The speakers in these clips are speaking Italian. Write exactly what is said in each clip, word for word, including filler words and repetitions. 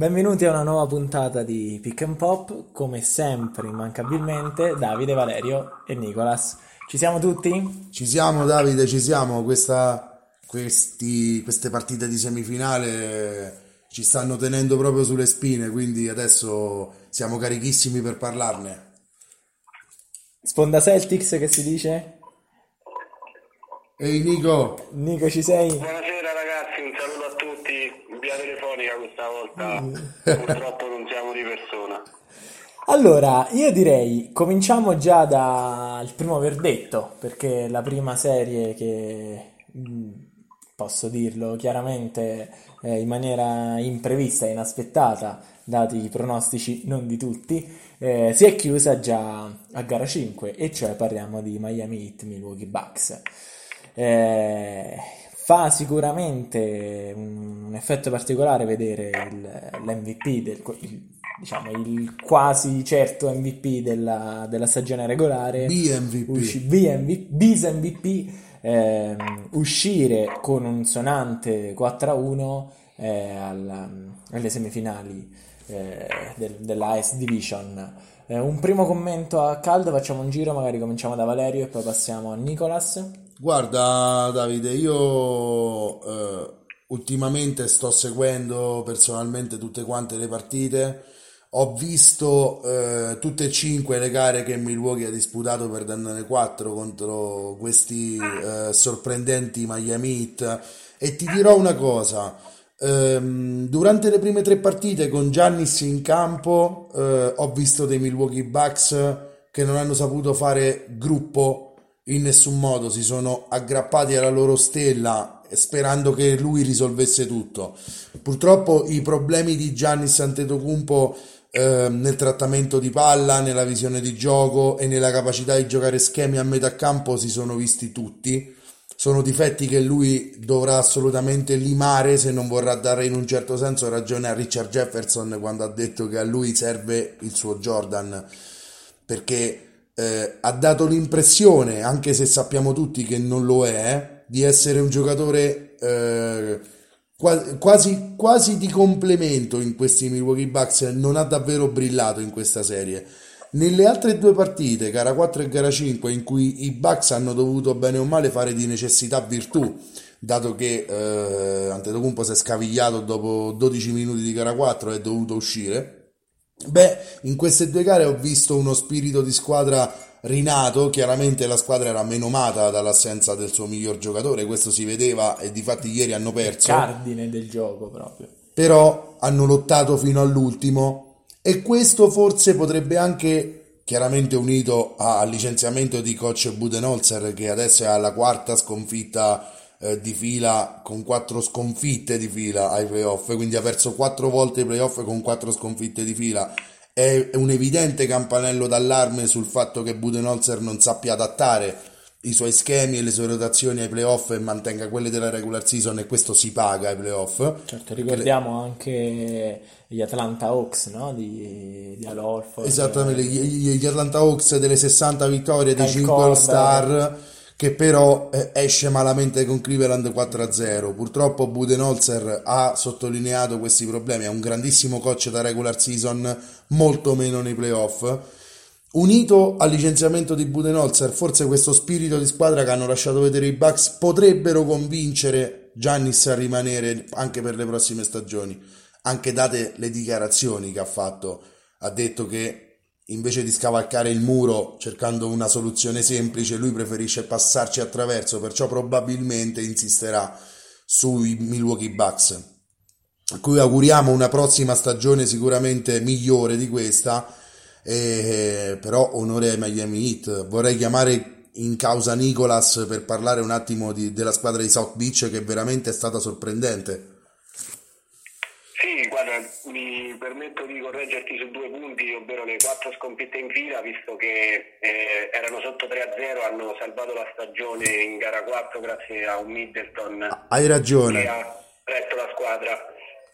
Benvenuti a una nuova puntata di Pick and Pop, come sempre immancabilmente Davide, Valerio e Nicolas. Ci siamo tutti? Ci siamo Davide, ci siamo, Questa, questi, queste partite di semifinale ci stanno tenendo proprio sulle spine, quindi adesso siamo carichissimi per parlarne. Sponda Celtics, che si dice? Ehi Nico! Nico, ci sei? Buonasera ragazzi, un saluto a tutti, via telefonica questa volta, purtroppo non siamo di persona. Allora, io direi, cominciamo già dal primo verdetto, perché la prima serie che, posso dirlo chiaramente, eh, in maniera imprevista e inaspettata, dati i pronostici non di tutti, eh, si è chiusa già a gara cinque, e cioè parliamo di Miami Heat Milwaukee Bucks. Eh, fa sicuramente un, un effetto particolare vedere il, l'M V P, del, il, diciamo il quasi certo M V P della, della stagione regolare, B M V P, usci, B M V P, B M V P eh, uscire con un sonante quattro a uno eh, alla, alle semifinali eh, del, della East Division. Eh, un primo commento a caldo, facciamo un giro, magari cominciamo da Valerio e poi passiamo a Nicolas. Guarda Davide, io eh, ultimamente sto seguendo personalmente tutte quante le partite, ho visto eh, tutte e cinque le gare che Milwaukee ha disputato, perdendone quattro contro questi eh, sorprendenti Miami Heat, e ti dirò una cosa, ehm, durante le prime tre partite con Giannis in campo eh, ho visto dei Milwaukee Bucks che non hanno saputo fare gruppo in nessun modo, si sono aggrappati alla loro stella sperando che lui risolvesse tutto. Purtroppo i problemi di Giannis Antetokounmpo eh, nel trattamento di palla, nella visione di gioco e nella capacità di giocare schemi a metà campo si sono visti tutti, sono difetti che lui dovrà assolutamente limare se non vorrà dare in un certo senso ragione a Richard Jefferson quando ha detto che a lui serve il suo Jordan, perché Eh, ha dato l'impressione, anche se sappiamo tutti che non lo è, di essere un giocatore eh, quasi, quasi di complemento in questi Milwaukee Bucks. Non ha davvero brillato in questa serie. Nelle altre due partite, gara quattro e gara cinque, in cui i Bucks hanno dovuto bene o male fare di necessità virtù, dato che eh, Antetokounmpo si è scavigliato dopo dodici minuti di gara quattro e è dovuto uscire. Beh, in queste due gare ho visto uno spirito di squadra rinato. Chiaramente la squadra era menomata dall'assenza del suo miglior giocatore, questo si vedeva, e difatti ieri hanno perso. Il cardine del gioco proprio. Però hanno lottato fino all'ultimo, e questo forse potrebbe anche, chiaramente unito al licenziamento di coach Budenholzer, che adesso è alla quarta sconfitta eh, di fila, con quattro sconfitte di fila ai playoff, quindi ha perso quattro volte i playoff con quattro sconfitte di fila, è un evidente campanello d'allarme sul fatto che Budenholzer non sappia adattare i suoi schemi e le sue rotazioni ai playoff e mantenga quelle della regular season, e questo si paga ai playoff. Certo, ricordiamo anche gli Atlanta Hawks, no? di, di Al Horford. Esattamente, gli, gli Atlanta Hawks delle sessanta vittorie, dei cinque All-Star, che però esce malamente con Cleveland quattro a zero. Purtroppo Budenholzer ha sottolineato questi problemi, è un grandissimo coach da regular season, molto meno nei playoff. Unito al licenziamento di Budenholzer, forse questo spirito di squadra che hanno lasciato vedere i Bucks potrebbero convincere Giannis a rimanere anche per le prossime stagioni, anche date le dichiarazioni che ha fatto. Ha detto che invece di scavalcare il muro cercando una soluzione semplice, lui preferisce passarci attraverso, perciò probabilmente insisterà sui Milwaukee Bucks, a cui auguriamo una prossima stagione sicuramente migliore di questa, eh, però onore ai Miami Heat. Vorrei chiamare in causa Nicolas per parlare un attimo di, della squadra di South Beach, che veramente è stata sorprendente. Sì, guarda, mi permetto di correggerti su due punti, ovvero le quattro sconfitte in fila, visto che eh, erano sotto tre a zero, hanno salvato la stagione in gara quattro grazie a un Middleton. Hai ragione. Che ha retto la squadra,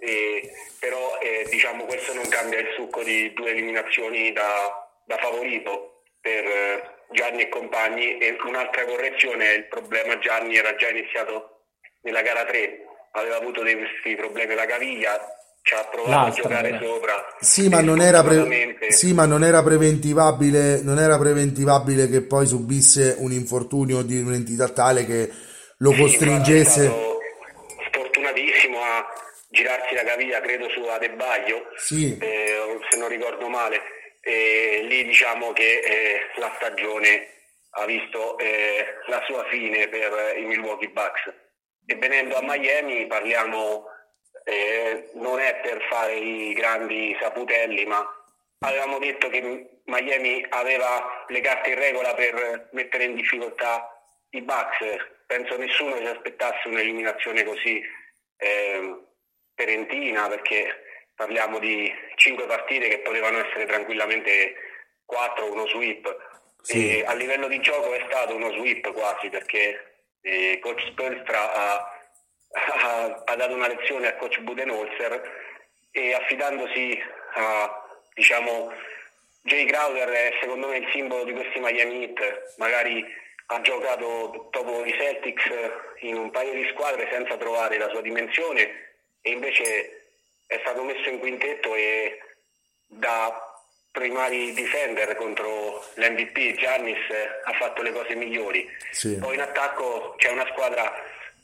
eh, però eh, diciamo questo non cambia il succo di due eliminazioni da, da favorito per eh, Gianni e compagni. E un'altra correzione, il problema Gianni era già iniziato nella gara tre, aveva avuto dei problemi alla caviglia, ci ha provato L'altra, a giocare era. sopra. Sì, ma non era pre- sì, ma non era preventivabile, non era preventivabile che poi subisse un infortunio di un'entità tale che lo sì, costringesse. È stato sfortunatissimo a girarsi la caviglia, credo su Adebayo, sì. eh, se non ricordo male, eh, lì diciamo che eh, la stagione ha visto eh, la sua fine per i Milwaukee Bucks. E venendo a Miami parliamo. Eh, non è per fare i grandi saputelli, ma avevamo detto che Miami aveva le carte in regola per mettere in difficoltà i Bucks. Penso nessuno si aspettasse un'eliminazione così eh, perentina, perché parliamo di cinque partite che potevano essere tranquillamente quattro, uno sweep. Sì. E a livello di gioco è stato uno sweep quasi, perché eh, coach Spoelstra ha Ha, ha dato una lezione al coach Budenholzer e affidandosi a diciamo Jay Crowder è secondo me il simbolo di questi Miami Heat. Magari ha giocato dopo i Celtics in un paio di squadre senza trovare la sua dimensione e invece è stato messo in quintetto e da primari defender contro l'emme vu pi Giannis ha fatto le cose migliori. Sì. Poi in attacco c'è una squadra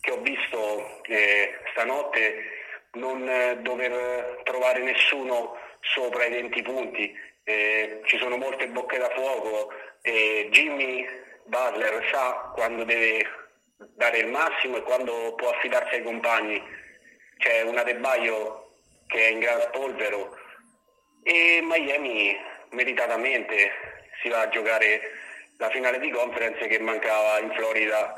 che ho visto eh, stanotte non eh, dover trovare nessuno sopra i venti punti, eh, ci sono molte bocche da fuoco e eh, Jimmy Butler sa quando deve dare il massimo e quando può affidarsi ai compagni. C'è un Adebayo che è in gran spolvero e Miami meritatamente si va a giocare la finale di conference che mancava in Florida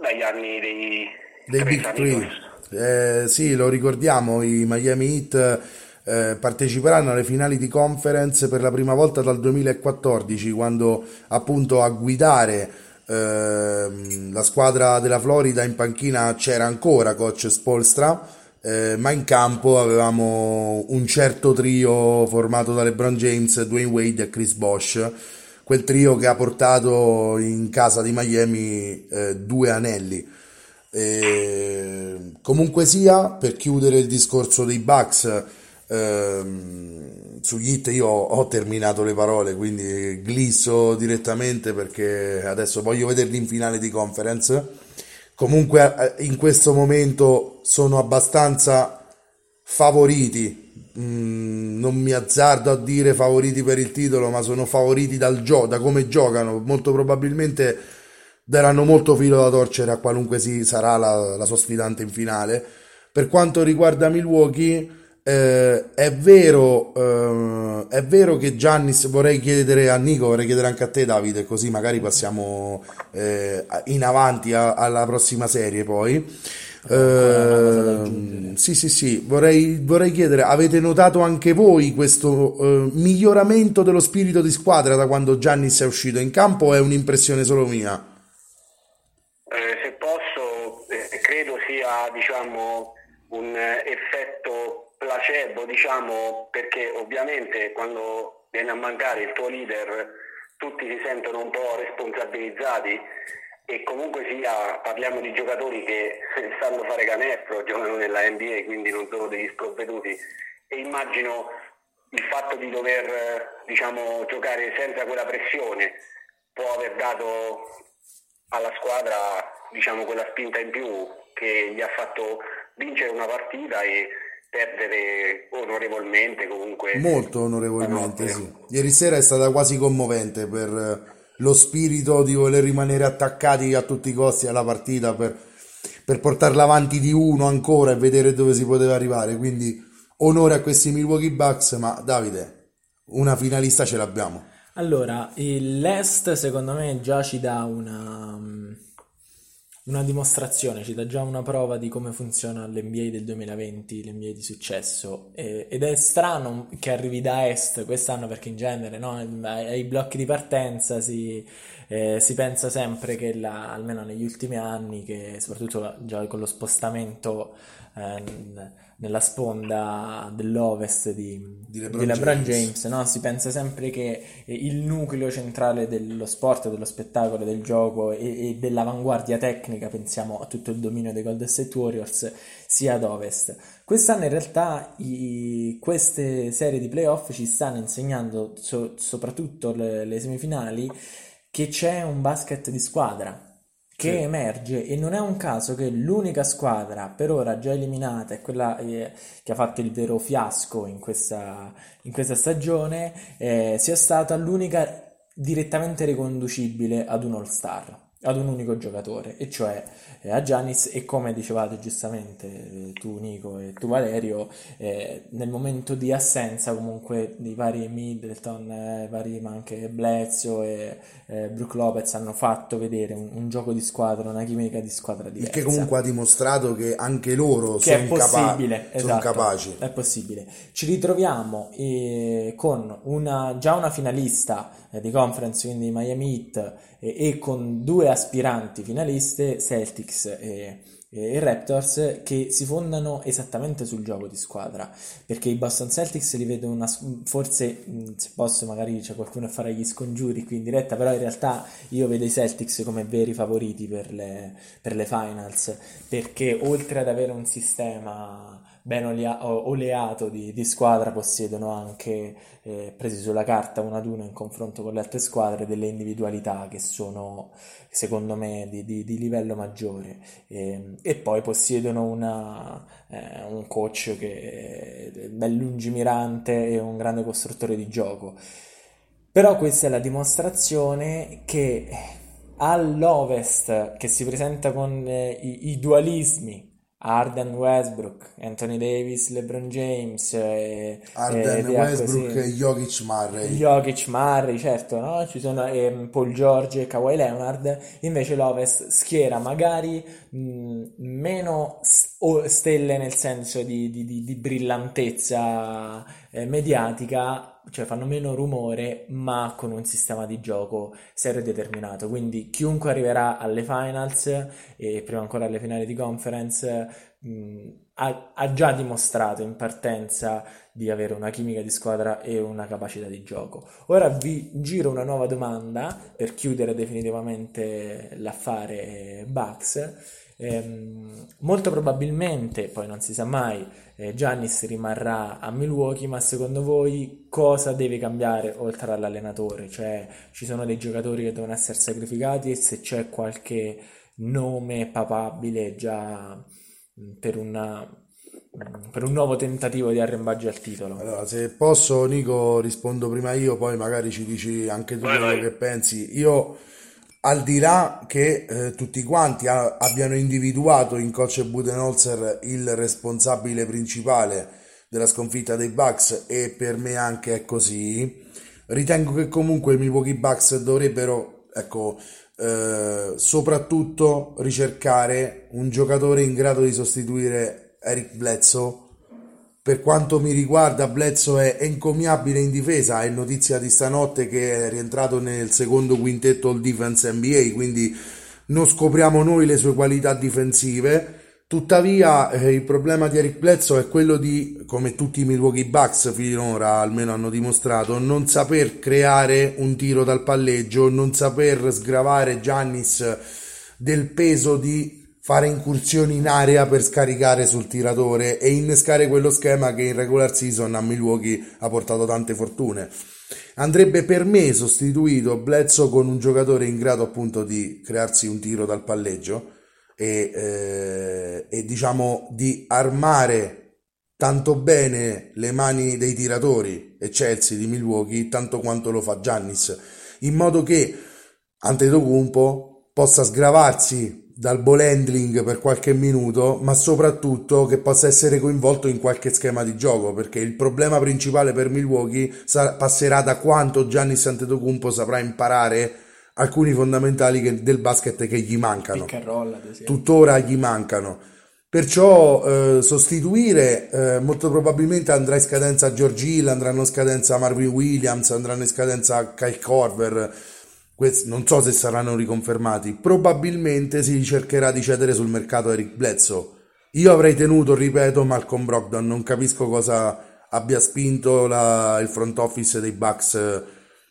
dagli anni dei dei Big Three. Eh, sì, lo ricordiamo, i Miami Heat eh, parteciperanno alle finali di conference per la prima volta dal duemilaquattordici, quando appunto a guidare eh, la squadra della Florida in panchina c'era ancora coach Spoelstra, eh, ma in campo avevamo un certo trio formato da LeBron James, Dwayne Wade e Chris Bosh, quel trio che ha portato in casa di Miami eh, due anelli. E comunque sia, per chiudere il discorso dei Bucks, ehm, sugli Heat io ho terminato le parole, quindi glisso direttamente perché adesso voglio vederli in finale di conference. Comunque in questo momento sono abbastanza favoriti, mm, non mi azzardo a dire favoriti per il titolo, ma sono favoriti dal gio- da come giocano. Molto probabilmente daranno molto filo da torcere a qualunque si sarà la, la sua sfidante in finale. Per quanto riguarda Milwaukee, eh, è vero eh, è vero che Giannis, vorrei chiedere a Nico, vorrei chiedere anche a te Davide, così magari passiamo eh, in avanti a, alla prossima serie poi. Eh, sì sì sì, vorrei, vorrei chiedere, avete notato anche voi questo eh, miglioramento dello spirito di squadra da quando Giannis è uscito in campo o è un'impressione solo mia? Eh, se posso, eh, credo sia diciamo un effetto placebo, diciamo, perché ovviamente quando viene a mancare il tuo leader tutti si sentono un po' responsabilizzati e comunque sia parliamo di giocatori che sanno fare canestro, giocano nella N B A, quindi non sono degli sprovveduti, e immagino il fatto di dover diciamo giocare senza quella pressione può aver dato alla squadra diciamo quella spinta in più che gli ha fatto vincere una partita e perdere onorevolmente, comunque molto onorevolmente. Sì. Ieri sera è stata quasi commovente per lo spirito di voler rimanere attaccati a tutti i costi alla partita per, per portarla avanti di uno ancora e vedere dove si poteva arrivare, quindi onore a questi Milwaukee Bucks. Ma Davide, una finalista ce l'abbiamo. Allora, l'Est secondo me già ci dà una, una dimostrazione, ci dà già una prova di come funziona l'N B A del duemilaventi, l'N B A di successo, e, ed è strano che arrivi da Est quest'anno perché in genere, no, ai blocchi di partenza si, eh, si pensa sempre che, la, almeno negli ultimi anni, che soprattutto già con lo spostamento eh, nella sponda dell'ovest di, di LeBron, di LeBron James, James no? Si pensa sempre che il nucleo centrale dello sport, dello spettacolo, del gioco e, e dell'avanguardia tecnica, pensiamo a tutto il dominio dei Golden State Warriors, sia ad ovest. Quest'anno in realtà i, queste serie di playoff ci stanno insegnando, so, soprattutto le, le semifinali, che c'è un basket di squadra che sì. emerge, e non è un caso che l'unica squadra per ora già eliminata è quella eh, che ha fatto il vero fiasco in questa, in questa stagione eh, sia stata l'unica direttamente riconducibile ad un all-star, ad un unico giocatore, e cioè eh, a Giannis. E come dicevate giustamente eh, tu Nico e tu Valerio, eh, nel momento di assenza comunque dei vari Middleton, eh, vari, ma anche Blezio e eh, Brook Lopez hanno fatto vedere un, un gioco di squadra, una chimica di squadra diversa, che comunque ha dimostrato che anche loro che sono, è possibile, capa- esatto, sono capaci, è possibile. Ci ritroviamo eh, con una, già una finalista eh, di conference, quindi Miami Heat, eh, e con due aspiranti finaliste, Celtics e, e Raptors, che si fondano esattamente sul gioco di squadra, perché i Boston Celtics li vedo una, forse se posso magari c'è qualcuno a fare gli scongiuri qui in diretta, però in realtà io vedo i Celtics come veri favoriti per le, per le finals, perché oltre ad avere un sistema ben oleato di, di squadra, possiedono anche, eh, presi sulla carta una ad una in confronto con le altre squadre, delle individualità che sono secondo me di, di, di livello maggiore, e, e poi possiedono una, eh, un coach che è ben lungimirante e un grande costruttore di gioco. Però questa è la dimostrazione che all'Ovest, che si presenta con eh, i, i dualismi Harden, Westbrook, Anthony Davis, LeBron James, eh, Harden, eh, Westbrook, così. Jokic, Murray Jokic, Murray, certo, no? Ci sono eh, Paul George e Kawhi Leonard. Invece l'Ovest schiera magari mh, meno stelle, nel senso di, di, di, di brillantezza eh, mediatica, cioè fanno meno rumore, ma con un sistema di gioco serio e determinato. Quindi chiunque arriverà alle finals e prima ancora alle finali di conference mh, ha, ha già dimostrato in partenza di avere una chimica di squadra e una capacità di gioco. Ora vi giro una nuova domanda per chiudere definitivamente l'affare Bucks. Eh, molto probabilmente, poi non si sa mai, eh, Giannis rimarrà a Milwaukee, ma secondo voi cosa deve cambiare oltre all'allenatore? Cioè, ci sono dei giocatori che devono essere sacrificati, e se c'è qualche nome papabile già per una, per un nuovo tentativo di arrembaggio al titolo. Allora, se posso Nico rispondo prima io, poi magari ci dici anche tu vai, quello vai. Che pensi. Io, al di là che eh, tutti quanti a- abbiano individuato in coach Budenholzer il responsabile principale della sconfitta dei Bucks, e per me anche è così, ritengo che comunque i Milwaukee Bucks dovrebbero, ecco, eh, soprattutto ricercare un giocatore in grado di sostituire Eric Bledsoe. Per quanto mi riguarda, Bledsoe è encomiabile in difesa, è notizia di stanotte che è rientrato nel secondo quintetto All Defense N B A, quindi non scopriamo noi le sue qualità difensive. Tuttavia eh, il problema di Eric Bledsoe è quello di, come tutti i Milwaukee Bucks finora almeno hanno dimostrato, non saper creare un tiro dal palleggio, non saper sgravare Giannis del peso di fare incursioni in area per scaricare sul tiratore e innescare quello schema che in regular season a Milwaukee ha portato tante fortune. Andrebbe per me sostituito Bledsoe con un giocatore in grado appunto di crearsi un tiro dal palleggio e, eh, e diciamo di armare tanto bene le mani dei tiratori eccelsi di Milwaukee tanto quanto lo fa Giannis, in modo che Antetokounmpo possa sgravarsi dal ball handling per qualche minuto, ma soprattutto che possa essere coinvolto in qualche schema di gioco, perché il problema principale per Milwaukee sa- passerà da quanto Giannis Antetokounmpo saprà imparare alcuni fondamentali che- del basket che gli mancano, roll, tuttora gli mancano. Perciò eh, sostituire eh, molto probabilmente andrà in scadenza George Hill, andranno in scadenza Marvin Williams, andranno in scadenza Kyle Korver. Non so se saranno riconfermati. Probabilmente si cercherà di cedere sul mercato Eric Bledsoe, Io avrei tenuto, ripeto, Malcolm Brogdon. Non capisco cosa abbia spinto la, il front office dei Bucks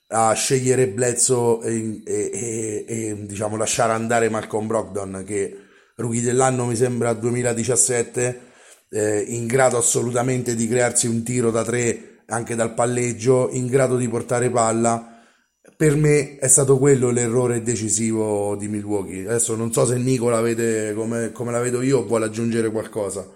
a scegliere Bledsoe e, e, e, e diciamo lasciare andare Malcolm Brogdon, che rookie dell'anno mi sembra duemiladiciassette, eh, in grado assolutamente di crearsi un tiro da tre anche dal palleggio, in grado di portare palla. Per me è stato quello l'errore decisivo di Milwaukee. Adesso non so se Nico la vede come, come la vedo io o vuole aggiungere qualcosa.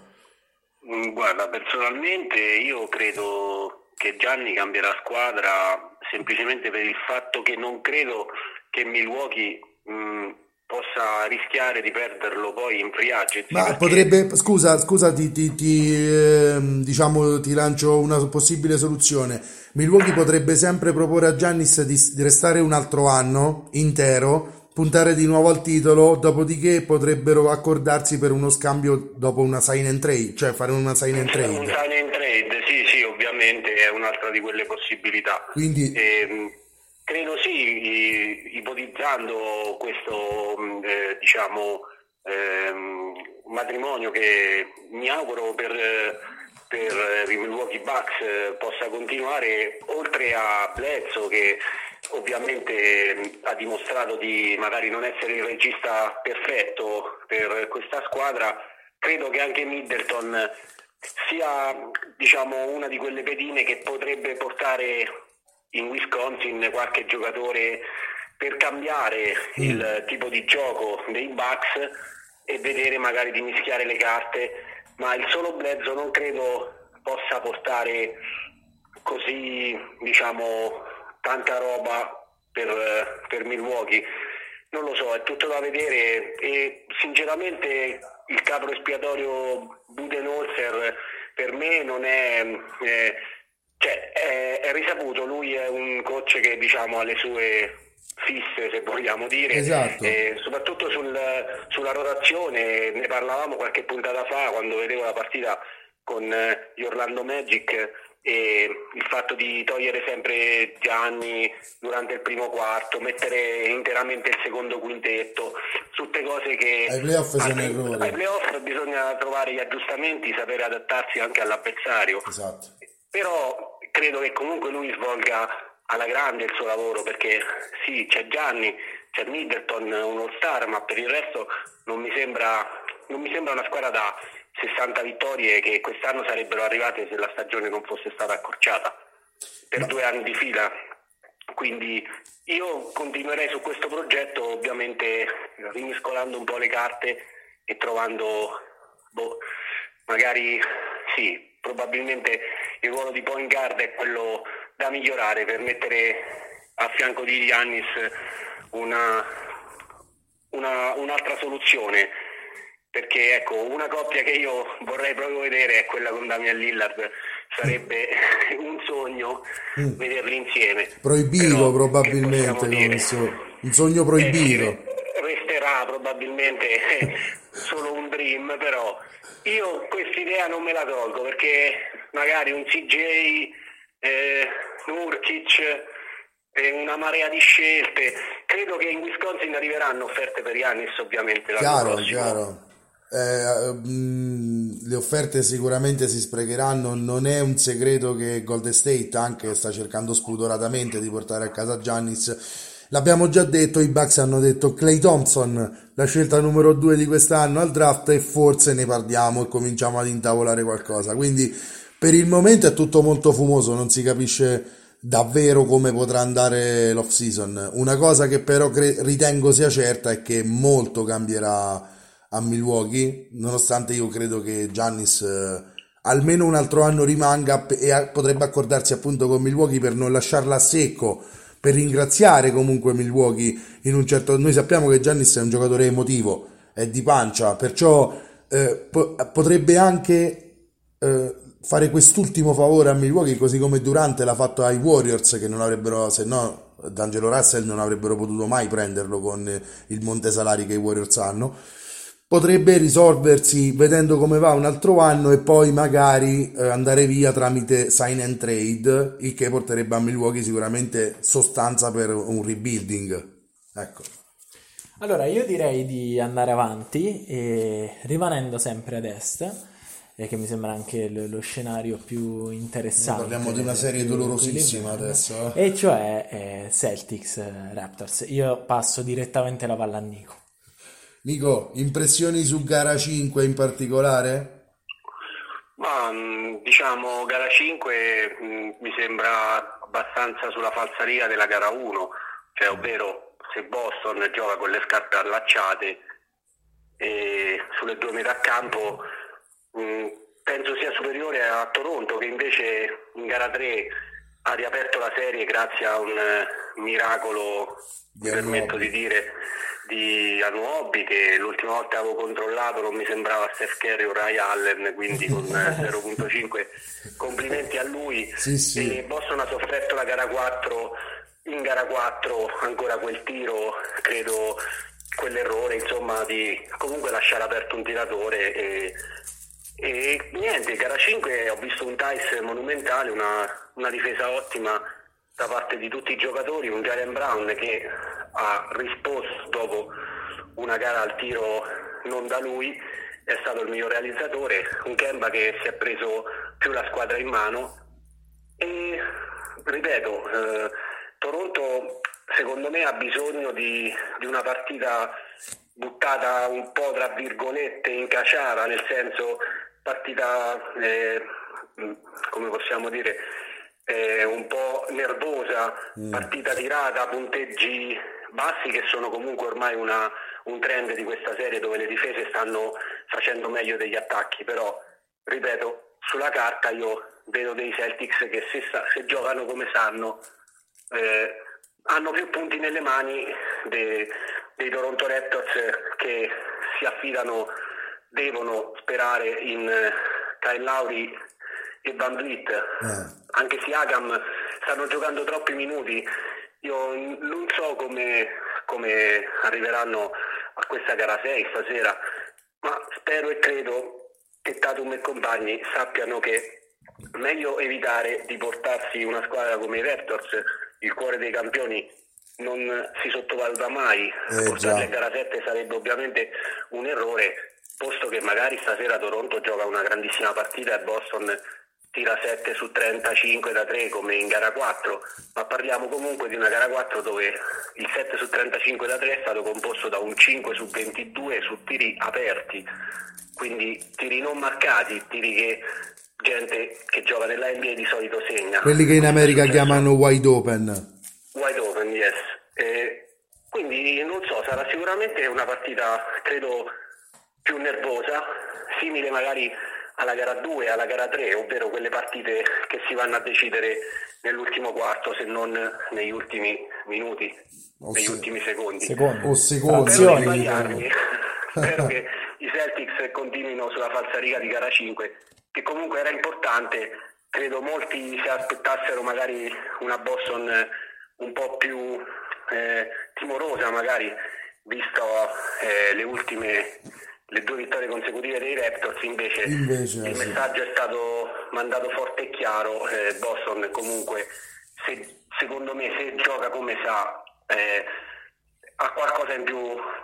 Guarda, personalmente io credo che Gianni cambierà squadra semplicemente per il fatto che non credo che Milwaukee mh, possa rischiare di perderlo poi in free agency. Ma perché... potrebbe, scusa, scusa ti, ti, ti eh, diciamo ti lancio una possibile soluzione. Milwaukee potrebbe sempre proporre a Giannis di, di restare un altro anno intero, puntare di nuovo al titolo, dopodiché potrebbero accordarsi per uno scambio dopo una sign and trade, cioè fare una sign and trade. Un sign and trade, sì, sì, ovviamente è un'altra di quelle possibilità. Quindi eh, credo sì, ipotizzando questo eh, diciamo eh, matrimonio che mi auguro per eh, per i Milwaukee Bucks possa continuare, oltre a Bledsoe che ovviamente ha dimostrato di magari non essere il regista perfetto per questa squadra, credo che anche Middleton sia diciamo una di quelle pedine che potrebbe portare in Wisconsin qualche giocatore per cambiare mm. il tipo di gioco dei Bucks e vedere magari di mischiare le carte. Ma il solo Bledsoe non credo possa portare così, diciamo, tanta roba per, per Milwaukee. Non lo so, è tutto da vedere e sinceramente il capro espiatorio Budenholzer per me non è... è cioè, è, è risaputo, lui è un coach che, diciamo, ha le sue... fisse, se vogliamo dire, esatto. eh, soprattutto sul, sulla rotazione. Ne parlavamo qualche puntata fa quando vedevo la partita con eh, gli Orlando Magic e il fatto di togliere sempre Gianni durante il primo quarto, mettere interamente il secondo quintetto, tutte cose che ai playoff, sono ai playoff bisogna trovare gli aggiustamenti, sapere adattarsi anche all'avversario, esatto. Però credo che comunque lui svolga alla grande il suo lavoro, perché sì, c'è Gianni, c'è Middleton, un all-star, ma per il resto non mi sembra non mi sembra una squadra da sessanta vittorie che quest'anno sarebbero arrivate se la stagione non fosse stata accorciata per due anni di fila. Quindi io continuerei su questo progetto, ovviamente rimescolando un po' le carte e trovando boh, magari sì, probabilmente il ruolo di point guard è quello da migliorare per mettere a fianco di Giannis una, una un'altra soluzione, perché ecco, una coppia che io vorrei proprio vedere è quella con Damian Lillard, sarebbe mm. un sogno mm. vederli insieme. Proibito. Però, probabilmente non so, un sogno proibito, eh, resterà probabilmente solo un dream, però io quest'idea non me la tolgo, perché magari un C J, eh, Nurkic e eh, una marea di scelte. Credo che in Wisconsin arriveranno offerte per Giannis, ovviamente chiaro, chiaro. Eh, mh, le offerte sicuramente si sprecheranno, non è un segreto che Golden State anche sta cercando spudoratamente di portare a casa Giannis. L'abbiamo già detto, i Bucks hanno detto Klay Thompson, la scelta numero due di quest'anno al draft, e forse ne parliamo e cominciamo ad intavolare qualcosa. Quindi per il momento è tutto molto fumoso, non si capisce davvero come potrà andare l'off season. Una cosa che però cre- ritengo sia certa è che molto cambierà a Milwaukee, nonostante io credo che Giannis eh, almeno un altro anno rimanga e a- potrebbe accordarsi appunto con Milwaukee per non lasciarla a secco, per ringraziare comunque Milwaukee in un certo... Noi sappiamo che Giannis è un giocatore emotivo, è di pancia, perciò eh, po- potrebbe anche... Eh, fare quest'ultimo favore a Milwaukee, così come Durant l'ha fatto ai Warriors, che non avrebbero, se no D'Angelo Russell non avrebbero potuto mai prenderlo con il monte salari che i Warriors hanno. Potrebbe risolversi vedendo come va un altro anno e poi magari andare via tramite sign and trade, il che porterebbe a Milwaukee sicuramente sostanza per un rebuilding, ecco. Allora, io direi di andare avanti, e rimanendo sempre ad est, e che mi sembra anche lo, lo scenario più interessante. Noi parliamo di una serie dolorosissima adesso. Eh. E cioè eh, Celtics Raptors. Io passo direttamente la palla a Nico. Nico, impressioni su gara cinque in particolare? Ma diciamo gara cinque mh, mi sembra abbastanza sulla falsariga della gara uno, cioè ovvero se Boston gioca con le scarpe allacciate e sulle due metà campo, mh, penso sia superiore a Toronto, che invece in gara tre ha riaperto la serie grazie a un miracolo, mi permetto di dire, di Anunoby, che l'ultima volta avevo controllato non mi sembrava Steph Curry o Ray Allen, quindi con zero virgola cinque complimenti a lui. Sì, sì. E Boston ha sofferto la gara quattro, in gara quattro ancora quel tiro, credo quell'errore insomma di comunque lasciare aperto un tiratore e, e niente, gara cinque ho visto un Tice monumentale, una, una difesa ottima da parte di tutti i giocatori, un Jaylen Brown che ha risposto dopo una gara al tiro non da lui, è stato il miglior realizzatore, un Kemba che si è preso più la squadra in mano e ripeto, eh, Toronto secondo me ha bisogno di, di una partita buttata un po' tra virgolette in caciara, nel senso partita eh, come possiamo dire un po' nervosa, partita tirata, punteggi bassi che sono comunque ormai una, un trend di questa serie dove le difese stanno facendo meglio degli attacchi, però ripeto, sulla carta io vedo dei Celtics che se, se giocano come sanno eh, hanno più punti nelle mani de, dei Toronto Raptors, che si affidano, devono sperare in Kyle Lowry e VanVleet, eh. anche se Siakam stanno giocando troppi minuti. Io non so come, come arriveranno a questa gara sei stasera, ma spero e credo che Tatum e compagni sappiano che meglio evitare di portarsi una squadra come i Raptors, il cuore dei campioni non si sottovaluta mai, eh, portarli a gara sette sarebbe ovviamente un errore, posto che magari stasera Toronto gioca una grandissima partita e Boston tira sette su trentacinque da tre come in gara quattro, ma parliamo comunque di una gara quattro dove il sette su trentacinque da tre è stato composto da un cinque su ventidue su tiri aperti, quindi tiri non marcati, tiri che gente che gioca nella N B A di solito segna, quelli che in America chiamano wide open. Wide open, yes. E quindi non so, sarà sicuramente una partita credo più nervosa, simile magari alla gara due, alla gara tre, ovvero quelle partite che si vanno a decidere nell'ultimo quarto, se non negli ultimi minuti, o negli se... ultimi secondi. Secondo. O secondi. Spero di sbagliarmi, spero che i Celtics continuino sulla falsariga di gara cinque, che comunque era importante, credo molti si aspettassero magari una Boston un po' più eh, timorosa, magari, visto eh, le ultime... le due vittorie consecutive dei Raptors, invece, invece il sì. messaggio è stato mandato forte e chiaro, eh, Boston comunque se, secondo me se gioca come sa eh, ha qualcosa in più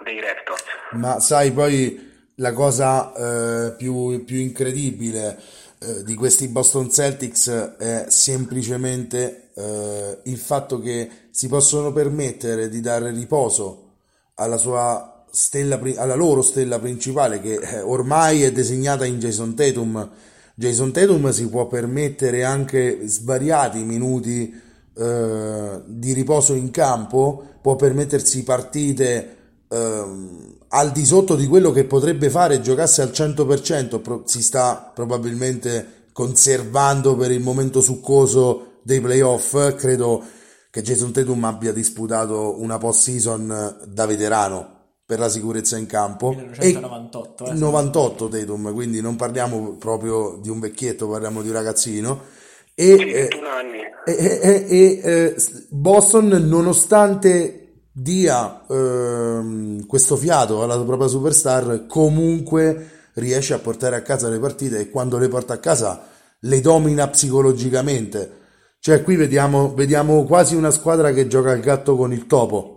dei Raptors. Ma sai, poi la cosa eh, più, più incredibile eh, di questi Boston Celtics è semplicemente eh, il fatto che si possono permettere di dare riposo alla sua Stella, alla loro stella principale, che ormai è designata in Jason Tatum. Jason Tatum si può permettere anche svariati minuti eh, di riposo in campo, può permettersi partite eh, al di sotto di quello che potrebbe fare giocasse al cento per cento. Pro- si sta probabilmente conservando per il momento succoso dei playoff. Credo che Jason Tatum abbia disputato una post-season da veterano per la sicurezza in campo, millenovecentonovantotto, eh, novantotto Tatum, quindi non parliamo proprio di un vecchietto, parliamo di un ragazzino, e, eh, e, e, e eh, Boston, nonostante dia eh, questo fiato alla propria superstar, comunque riesce a portare a casa le partite, e quando le porta a casa le domina psicologicamente. Cioè qui vediamo, vediamo quasi una squadra che gioca al gatto con il topo.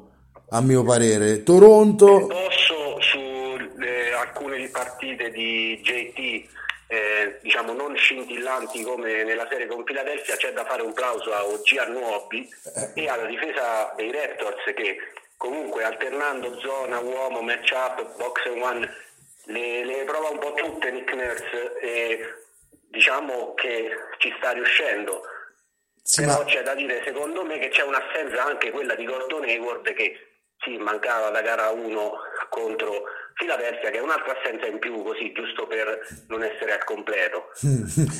a mio parere. Toronto. Posso su eh, alcune partite di J T, eh, diciamo non scintillanti come nella serie con Philadelphia, c'è da fare un plauso a O G. Anunoby eh. e alla difesa dei Raptors, che comunque alternando zona, uomo, match up, box and one, le, le prova un po' tutte Nick Nurse, e diciamo che ci sta riuscendo. Sì, però ma... c'è da dire secondo me che c'è un'assenza, anche quella di Gordon Hayward, che sì, mancava la gara uno contro Philadelphia, che è un'altra assenza in più, così giusto per non essere al completo.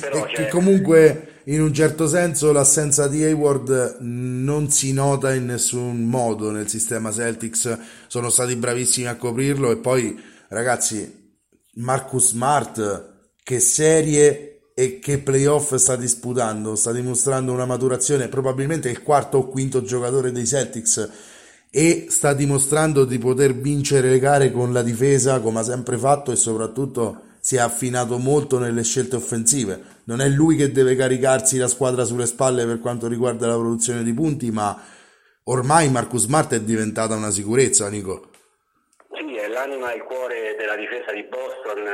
Però che comunque in un certo senso l'assenza di Hayward non si nota in nessun modo nel sistema Celtics, sono stati bravissimi a coprirlo. E poi ragazzi, Marcus Smart, che serie e che playoff sta disputando, sta dimostrando una maturazione, probabilmente il quarto o quinto giocatore dei Celtics, e sta dimostrando di poter vincere le gare con la difesa come ha sempre fatto, e soprattutto si è affinato molto nelle scelte offensive. Non è lui che deve caricarsi la squadra sulle spalle per quanto riguarda la produzione di punti, ma ormai Marcus Smart è diventata una sicurezza, Nico. Sì, è l'anima e il cuore della difesa di Boston,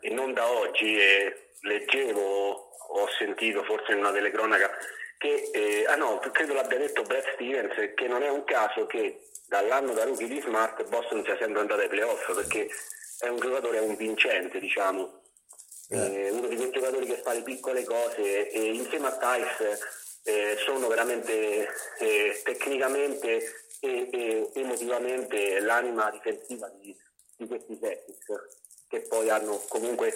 e non da oggi. E leggevo, ho sentito forse in una telecronaca, che eh, ah no, credo l'abbia detto Brad Stevens, che non è un caso che dall'anno da rookie di Smart Boston sia sempre andato ai playoff, perché è un giocatore, è un vincente, diciamo, eh. Eh, uno di quei giocatori che fa le piccole cose, e insieme a Tice eh, sono veramente eh, tecnicamente e, e emotivamente l'anima difensiva di, di questi Celtics, che poi hanno comunque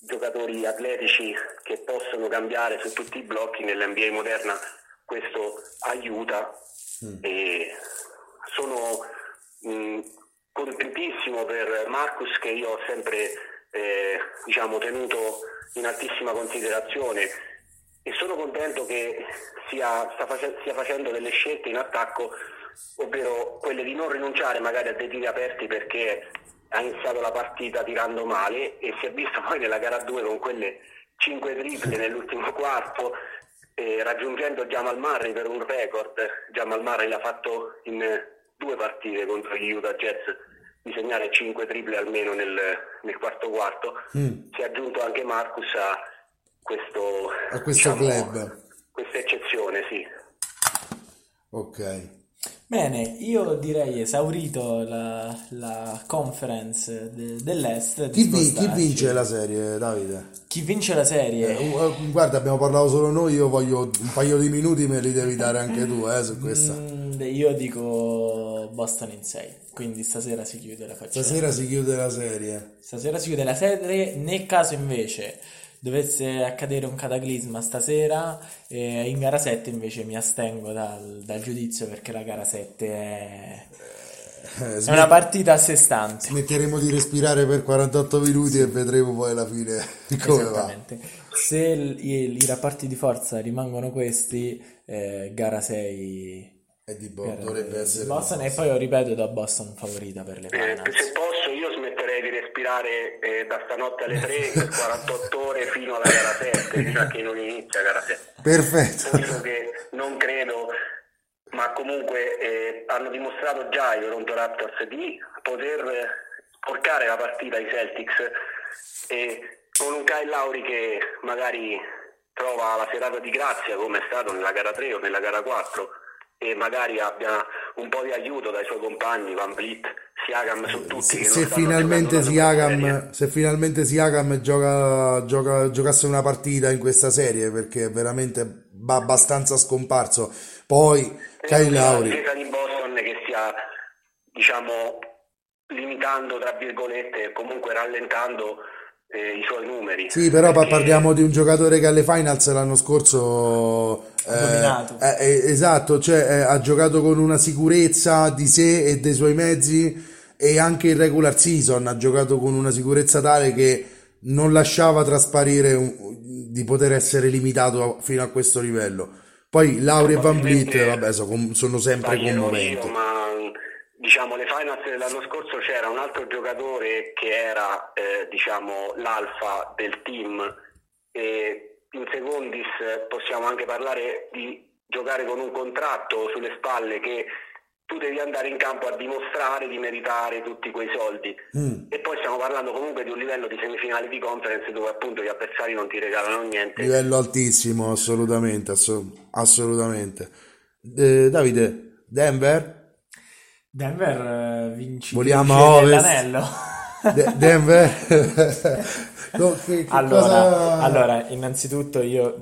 giocatori atletici che possono cambiare su tutti i blocchi. Nell'N B A moderna questo aiuta, mm. e sono mh, contentissimo per Marcus, che io ho sempre eh, diciamo tenuto in altissima considerazione, e sono contento che sia, sta fac- stia facendo delle scelte in attacco, ovvero quelle di non rinunciare magari a dei tiri aperti perché ha iniziato la partita tirando male, e si è visto poi nella gara due con quelle cinque triple nell'ultimo quarto, eh, raggiungendo Jamal Murray per un record. Jamal Murray l'ha fatto in due partite contro gli Utah Jazz, di segnare cinque triple almeno nel, nel quarto quarto. Mm. Si è aggiunto anche Marcus a questo, a questo diciamo, club, questa eccezione, sì. Ok. Bene, io direi esaurito la, la conference de, dell'Est. Chi, vi, chi vince la serie, Davide? Chi vince la serie? Eh, guarda, abbiamo parlato solo noi, io voglio un paio di minuti, me li devi dare anche tu eh, su questa. Mm, io dico Boston in sei, quindi stasera si chiude la faccenda. Stasera si chiude la serie. Stasera si chiude la serie, nel caso invece dovesse accadere un cataclisma stasera, eh, in gara sette invece mi astengo dal, dal giudizio, perché la gara sette è, eh, smet- è una partita a sé stante. Smetteremo di respirare per quarantotto minuti e vedremo poi alla fine come va. Se i, i rapporti di forza rimangono questi, eh, gara sei è di Bo- dovrebbe essere Boston, e poi io ripeto da Boston favorita per le Finals. Eh, se posso io smetterei di respirare eh, da stanotte alle tre, quarantotto ore fino alla gara sette, cioè che non inizia gara sette. Perfetto. Penso che non credo, ma comunque eh, hanno dimostrato già i Toronto Raptors di poter sporcare la partita ai Celtics, e con un Kyle Lowry che magari trova la serata di grazia come è stato nella gara tre o nella gara quattro, e magari abbia un po' di aiuto dai suoi compagni VanVleet, Siakam, su tutti, se, che se, finalmente Siakam, se finalmente Siakam gioca, gioca, giocasse una partita in questa serie, perché è veramente abbastanza scomparso. Poi Kyle Lowry, la difesa di Boston che stia diciamo limitando tra virgolette, comunque rallentando Eh, i suoi numeri. Sì, però perché... parliamo di un giocatore che alle finals l'anno scorso eh, eh, eh, esatto, cioè eh, ha giocato con una sicurezza di sé e dei suoi mezzi, e anche in regular season ha giocato con una sicurezza tale che non lasciava trasparire un, di poter essere limitato fino a questo livello. Poi Lauri e VanVleet vabbè, sono, sono sempre commoventi, ma diciamo le finals dell'anno scorso c'era un altro giocatore che era eh, diciamo l'alfa del team, e in secondis possiamo anche parlare di giocare con un contratto sulle spalle che tu devi andare in campo a dimostrare di meritare tutti quei soldi. Mm. E poi stiamo parlando comunque di un livello di semifinali di conference dove appunto gli avversari non ti regalano niente. Livello altissimo, assolutamente, assolut- assolutamente. Eh, Davide, Denver? Denver vinci Vogliamo vince l'anello. De- Denver? no, che, che allora, cosa... allora, innanzitutto io,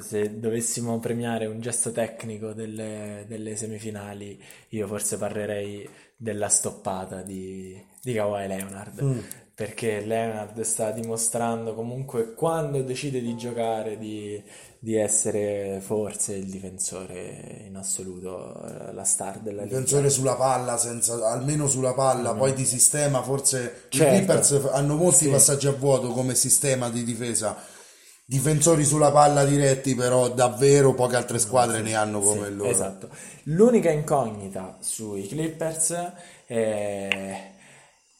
se dovessimo premiare un gesto tecnico delle, delle semifinali, io forse parlerei della stoppata di, di Kawhi Leonard. Mm. Perché Leonard sta dimostrando comunque, quando decide di giocare, di, di essere forse il difensore in assoluto, la star della Liga. Difensore sulla palla, senza, almeno sulla palla, mm. poi di sistema forse... Certo. I Clippers hanno molti sì. passaggi a vuoto come sistema di difesa. Difensori sulla palla diretti, però davvero poche altre squadre sì, ne hanno come sì, loro. Esatto. L'unica incognita sui Clippers è...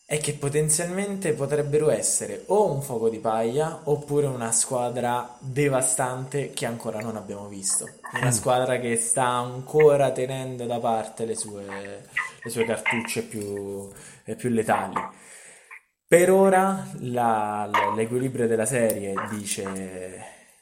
è che potenzialmente potrebbero essere o un fuoco di paia oppure una squadra devastante che ancora non abbiamo visto, una squadra che sta ancora tenendo da parte le sue, le sue cartucce più, più letali. Per ora la, l'equilibrio della serie dice,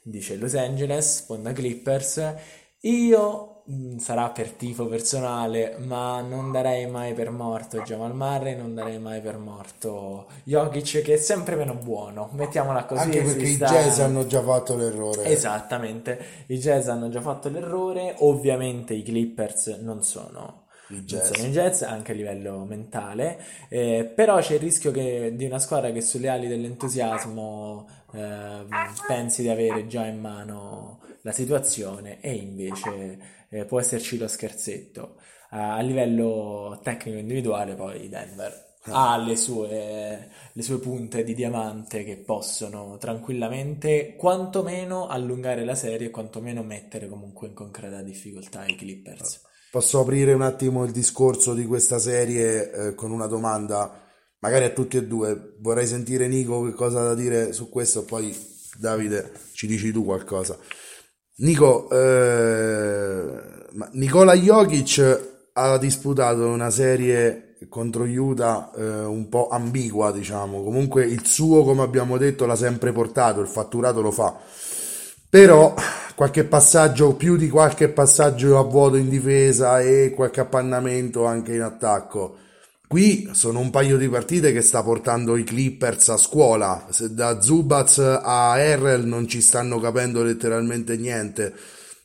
dice Los Angeles, sponda Clippers. Io... sarà per tifo personale, ma non darei mai per morto Jamal Murray, non darei mai per morto Jokic, che è sempre meno buono, mettiamola così. Anche perché i sta... Jazz hanno già fatto l'errore. Esattamente, i Jazz hanno già fatto l'errore, ovviamente i Clippers non sono i Jazz, non sono i Jazz anche a livello mentale, eh, però c'è il rischio che di una squadra che sulle ali dell'entusiasmo eh, pensi di avere già in mano la situazione e invece... Eh, può esserci lo scherzetto. Uh, a livello tecnico individuale poi Denver ha le sue, le sue punte di diamante che possono tranquillamente quantomeno allungare la serie e quantomeno mettere comunque in concreta difficoltà i Clippers. Posso aprire un attimo il discorso di questa serie eh, con una domanda magari a tutti e due? Vorrei sentire Nico che cosa ha da dire su questo, poi Davide ci dici tu qualcosa. Nico, eh, Nikola Jokic ha disputato una serie contro Utah eh, un po' ambigua, diciamo. Comunque il suo, come abbiamo detto, l'ha sempre portato, il fatturato lo fa. Però qualche passaggio, più di qualche passaggio a vuoto in difesa e qualche appannamento anche in attacco. Qui sono un paio di partite che sta portando i Clippers a scuola, da Zubac a Errel non ci stanno capendo letteralmente niente.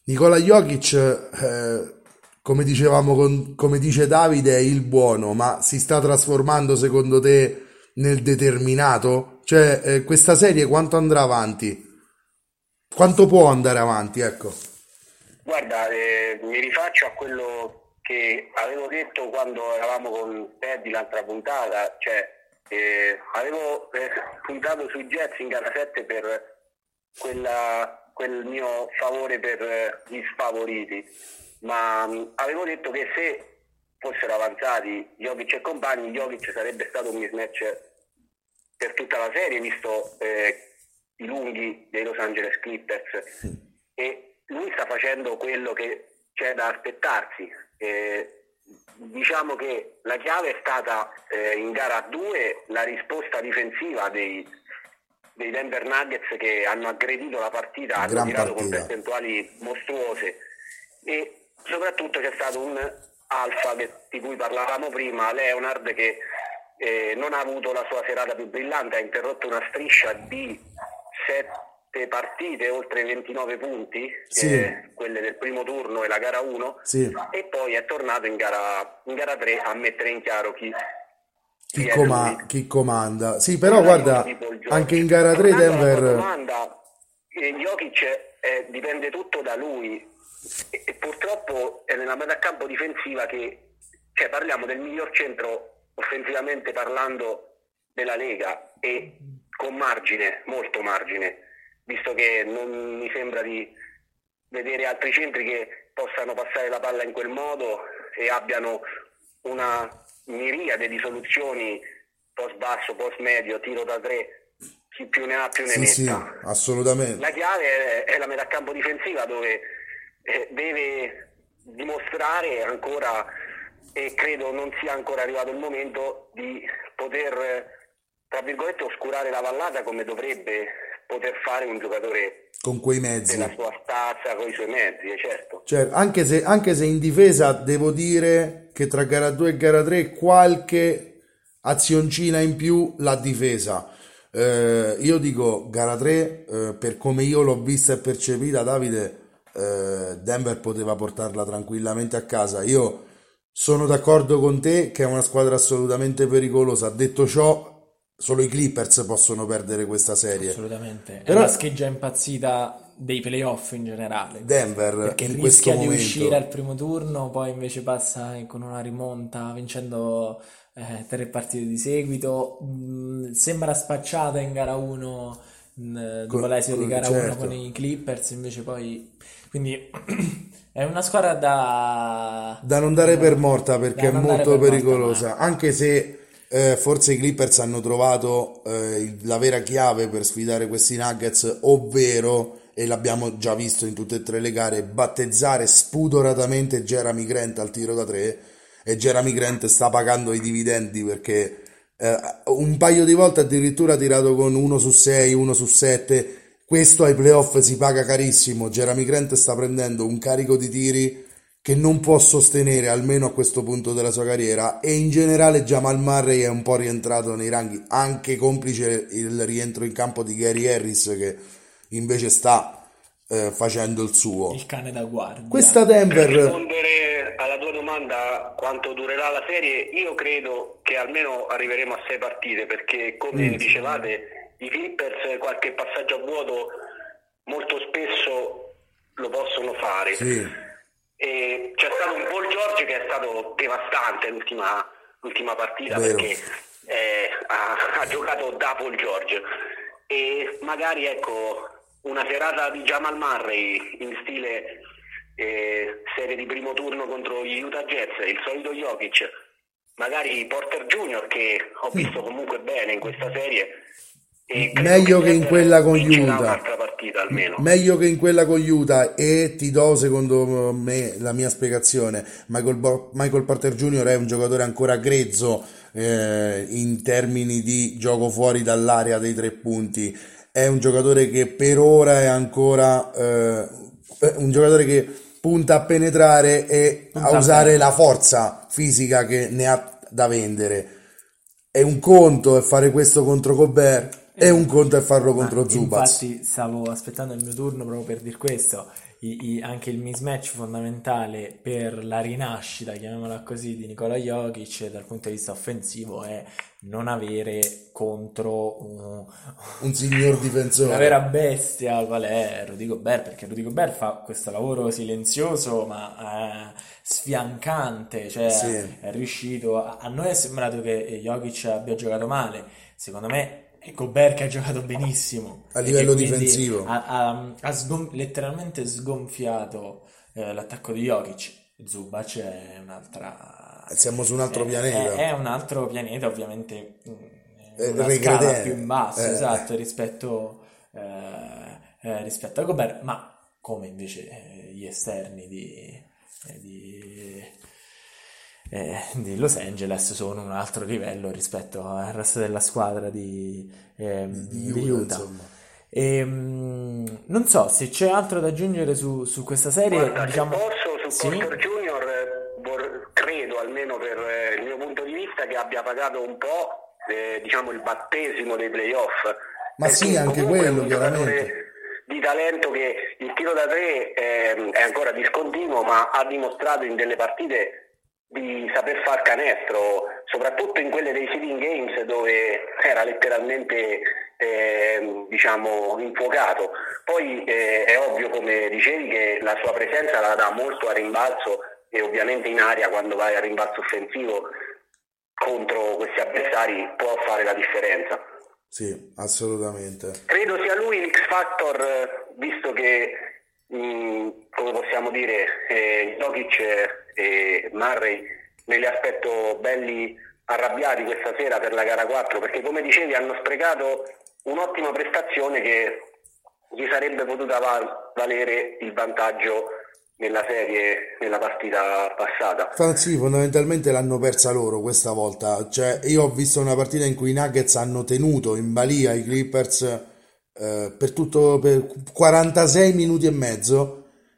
Nikola Jokic, eh, come dicevamo, con, come dice Davide, è il buono, ma si sta trasformando secondo te nel determinato? Cioè eh, questa serie quanto andrà avanti? Quanto può andare avanti? Ecco. Guarda, eh, mi rifaccio a quello... che avevo detto quando eravamo con Teddy l'altra puntata, cioè eh, avevo eh, puntato sui Jets in gara sette per quella, quel mio favore per eh, gli sfavoriti, ma mh, avevo detto che se fossero avanzati Jokic e compagni, Jokic sarebbe stato un mismatch per tutta la serie, visto eh, i lunghi dei Los Angeles Clippers, e lui sta facendo quello che c'è da aspettarsi. Eh, diciamo che la chiave è stata eh, in gara due la risposta difensiva dei, dei Denver Nuggets, che hanno aggredito la partita, hanno Gran tirato partita. Con percentuali mostruose, e soprattutto c'è stato un alfa che, di cui parlavamo prima, Leonard, che eh, non ha avuto la sua serata più brillante, ha interrotto una striscia di sette partite oltre ventinove punti, sì. eh, quelle del primo turno e la gara uno, sì. e poi è tornato in gara, in gara tre a mettere in chiaro chi, chi, chi, com- chi comanda. Sì, però non guarda, anche in gara tre Denver comanda, eh, Jokic eh, dipende tutto da lui, e, e purtroppo è nella metacampo difensiva che, cioè, parliamo del miglior centro offensivamente parlando della Lega, e con margine, molto margine, visto che non mi sembra di vedere altri centri che possano passare la palla in quel modo e abbiano una miriade di soluzioni post basso, post medio, tiro da tre, chi più ne ha più ne sì, metta. Sì, assolutamente. La chiave è, è la metacampo difensiva, dove eh, deve dimostrare ancora e credo non sia ancora arrivato il momento di poter, tra virgolette, oscurare la vallata come dovrebbe poter fare un giocatore con quei mezzi, della sua stazza, con i suoi mezzi, certo. Cioè, anche se, anche se in difesa devo dire che tra gara due e gara tre qualche azioncina in più l'ha difesa. Eh, io dico gara tre, eh, per come io l'ho vista e percepita, Davide, eh, Denver poteva portarla tranquillamente a casa. Io sono d'accordo con te che è una squadra assolutamente pericolosa. Detto ciò, solo i Clippers possono perdere questa serie. Assolutamente. Però è una scheggia impazzita dei playoff in generale. Denver, perché in rischia di uscire al primo turno, poi invece passa con una rimonta vincendo eh, tre partite di seguito. Mh, sembra spacciata in gara uno, mh, dopo con, l'esito con, di gara uno, certo, con i Clippers, invece poi... Quindi... È una squadra da... da non dare per morta, perché è molto per pericolosa, morta, ma... anche se eh, forse i Clippers hanno trovato eh, la vera chiave per sfidare questi Nuggets, ovvero, e l'abbiamo già visto in tutte e tre le gare, battezzare spudoratamente Jeremi Grant al tiro da tre, e Jeremi Grant sta pagando i dividendi, perché eh, un paio di volte addirittura ha tirato con uno su sei, uno su sette. Questo ai playoff si paga carissimo. Jeremi Grant sta prendendo un carico di tiri che non può sostenere, almeno a questo punto della sua carriera, e in generale Jamal Murray è un po' rientrato nei ranghi, anche complice il rientro in campo di Gary Harris, che invece sta eh, facendo il suo. Il cane da guardia. Questa Denver... Per rispondere alla tua domanda quanto durerà la serie, io credo che almeno arriveremo a sei partite, perché come mm. dicevate... I Clippers qualche passaggio a vuoto molto spesso lo possono fare. Sì. E c'è stato un Paul George che è stato devastante l'ultima, l'ultima partita. Vero. Perché eh, ha, ha giocato da Paul George, e magari ecco una serata di Jamal Murray in stile eh, serie di primo turno contro gli Utah Jazz, il solito Jokic, magari Porter Junior, che ho visto comunque bene in questa serie. Meglio che, che in quella con Utah, partita, almeno. meglio che in quella con Utah, e ti do secondo me la mia spiegazione. Michael, Bo- Michael Porter Junior è un giocatore ancora grezzo eh, in termini di gioco fuori dall'area dei tre punti, è un giocatore che per ora è ancora eh, un giocatore che punta a penetrare e punta a usare la forza fisica che ne ha da vendere. È un conto è fare questo contro Gobert, è un conto è farlo contro Zubac. Infatti stavo aspettando il mio turno proprio per dire questo. I, i, anche il mismatch fondamentale per la rinascita, chiamiamola così, di Nikola Jokic dal punto di vista offensivo è non avere contro un, un signor difensore, una vera bestia qual è Rudi Gobert, perché Rudi Gobert fa questo lavoro silenzioso ma eh, sfiancante, cioè sì. è riuscito a, a noi è sembrato che Jokic abbia giocato male, secondo me Gobert che ha giocato benissimo a livello difensivo, ha, ha, ha sgon- letteralmente sgonfiato eh, l'attacco di Jokic. Zubac è un'altra, siamo su un altro è, pianeta è, è un altro pianeta, ovviamente una scala più in basso, eh. esatto, rispetto eh, eh, rispetto a Gobert, ma come invece eh, gli esterni di, eh, di... Eh, di Los Angeles sono un altro livello rispetto al resto della squadra di, eh, di, di Utah, Utah. E, mh, non so se c'è altro da aggiungere su, su questa serie. Guarda, diciamo... se posso, su sì? Porter Junior vor- credo, almeno per eh, il mio punto di vista, che abbia pagato un po' eh, diciamo il battesimo dei playoff, ma perché sì, anche quello chiaramente di talento, che il tiro da tre eh, è ancora discontinuo, ma ha dimostrato in delle partite di saper far canestro, soprattutto in quelle dei seeding games dove era letteralmente eh, diciamo infuocato. Poi eh, è ovvio, come dicevi, che la sua presenza la dà molto a rimbalzo, e ovviamente in aria, quando vai a rimbalzo offensivo contro questi avversari, può fare la differenza. Sì, assolutamente. Credo sia lui l'X Factor, visto che mh, come possiamo dire eh, Jokic e Murray me li aspetto belli arrabbiati questa sera per la gara quattro, perché come dicevi hanno sprecato un'ottima prestazione che gli sarebbe potuta val- valere il vantaggio nella serie, nella partita passata. Sì, fondamentalmente l'hanno persa loro questa volta, cioè io ho visto una partita in cui i Nuggets hanno tenuto in balia i Clippers eh, per tutto per quarantasei minuti e mezzo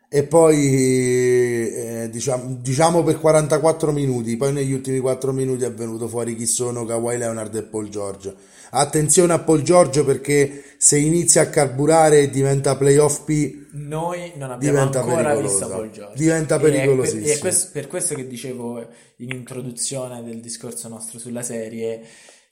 e poi eh, diciamo, diciamo per quarantaquattro minuti, poi negli ultimi quattro minuti è venuto fuori chi sono Kawhi Leonard e Paul George. Attenzione a Paul George, perché se inizia a carburare e diventa playoff P, noi non abbiamo ancora visto Paul George, diventa pericolosissimo. E' per, questo, per questo che dicevo in introduzione del discorso nostro sulla serie,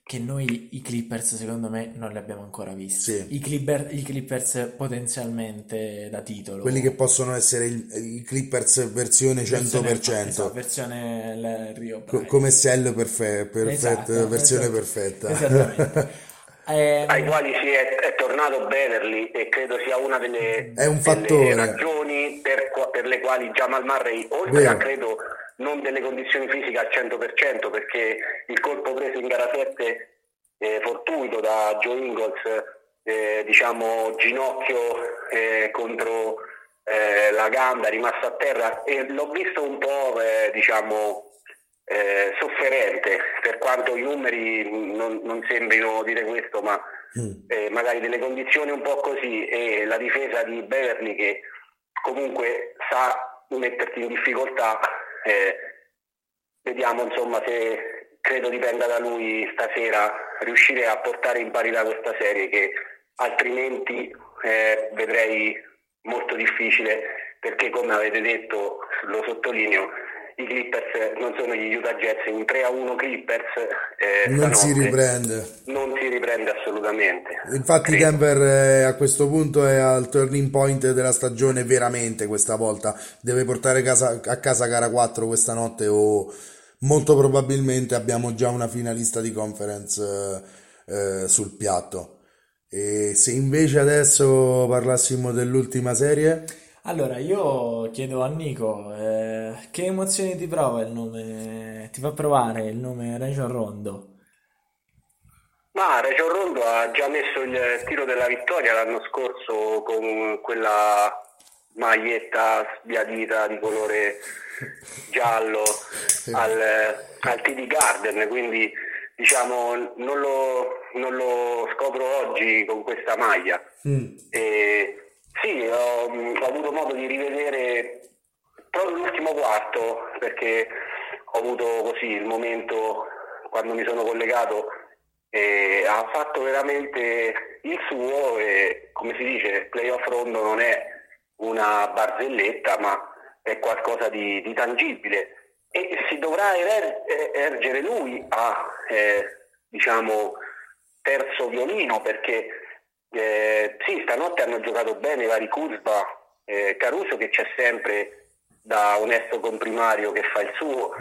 che noi i Clippers secondo me non li abbiamo ancora visti. Sì. I, Clipper, i Clippers potenzialmente da titolo, quelli che possono essere il, i Clippers versione cento per cento, esatto, versione la Rio Co- come Sell perfe- perfet- esatto, versione esatto. perfetta esattamente. Eh, ai quali si è, è tornato Beverly, e credo sia una delle, è un fattore. delle ragioni per, per le quali Jamal Murray, oltre a credo non delle condizioni fisiche al cento per cento, perché il colpo preso in gara sette eh, fortuito da Joe Ingles, eh, diciamo ginocchio eh, contro eh, la gamba, rimasto a terra, e l'ho visto un po' eh, diciamo eh, sofferente, per quanto i numeri non, non sembrino dire questo, ma eh, magari delle condizioni un po' così, e la difesa di Beverly che comunque sa metterti in difficoltà. Eh, vediamo insomma se, credo dipenda da lui stasera riuscire a portare in parità questa serie, che altrimenti eh, vedrei molto difficile, perché come avete detto, lo sottolineo, i Clippers non sono gli Utah Jazz, un tre a uno Clippers eh, non si riprende non si riprende assolutamente. Infatti credo. Denver eh, a questo punto è al turning point della stagione veramente, questa volta deve portare casa, a casa gara quattro questa notte, o molto probabilmente abbiamo già una finalista di conference eh, sul piatto. E se invece adesso parlassimo dell'ultima serie, allora io chiedo a Nico eh, che emozioni ti prova il nome, ti fa provare il nome Rajon Rondo? Ma Rajon Rondo ha già messo il tiro della vittoria l'anno scorso con quella maglietta sbiadita di colore giallo al, al T D Garden, quindi diciamo non lo, non lo scopro oggi con questa maglia. Mm. E sì, ho, ho avuto modo di rivedere proprio l'ultimo quarto, perché ho avuto così il momento quando mi sono collegato, e ha fatto veramente il suo, e come si dice, playoff Rondo non è una barzelletta, ma è qualcosa di, di tangibile, e si dovrà er- ergere lui a eh, diciamo terzo violino, perché Eh, sì, stanotte hanno giocato bene i vari Kuzma, eh, Caruso che c'è sempre da onesto comprimario che fa il suo,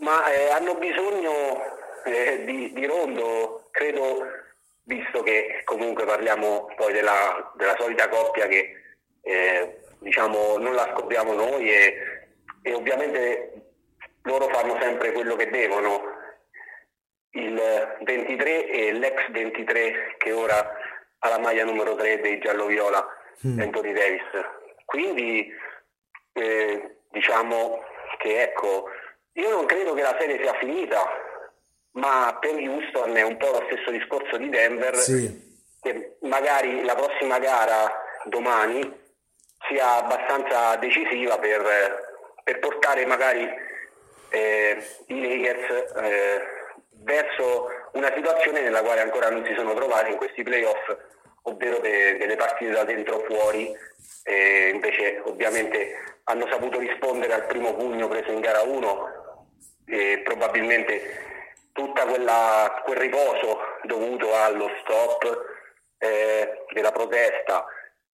ma eh, hanno bisogno eh, di, di Rondo, credo, visto che comunque parliamo poi della, della solita coppia che eh, diciamo non la scopriamo noi, e, e ovviamente loro fanno sempre quello che devono. Il ventitré e l'ex ventitré che ora alla maglia numero tre dei giallo-viola, mm. Anthony Davis, quindi eh, diciamo che ecco, io non credo che la serie sia finita, ma per Houston è un po' lo stesso discorso di Denver, sì. Che magari la prossima gara domani sia abbastanza decisiva per, per portare magari eh, i Lakers eh, verso una situazione nella quale ancora non si sono trovati in questi playoff, ovvero de- delle partite da dentro o fuori, e invece ovviamente hanno saputo rispondere al primo pugno preso in gara uno, e probabilmente tutta quella quel riposo dovuto allo stop eh, della protesta,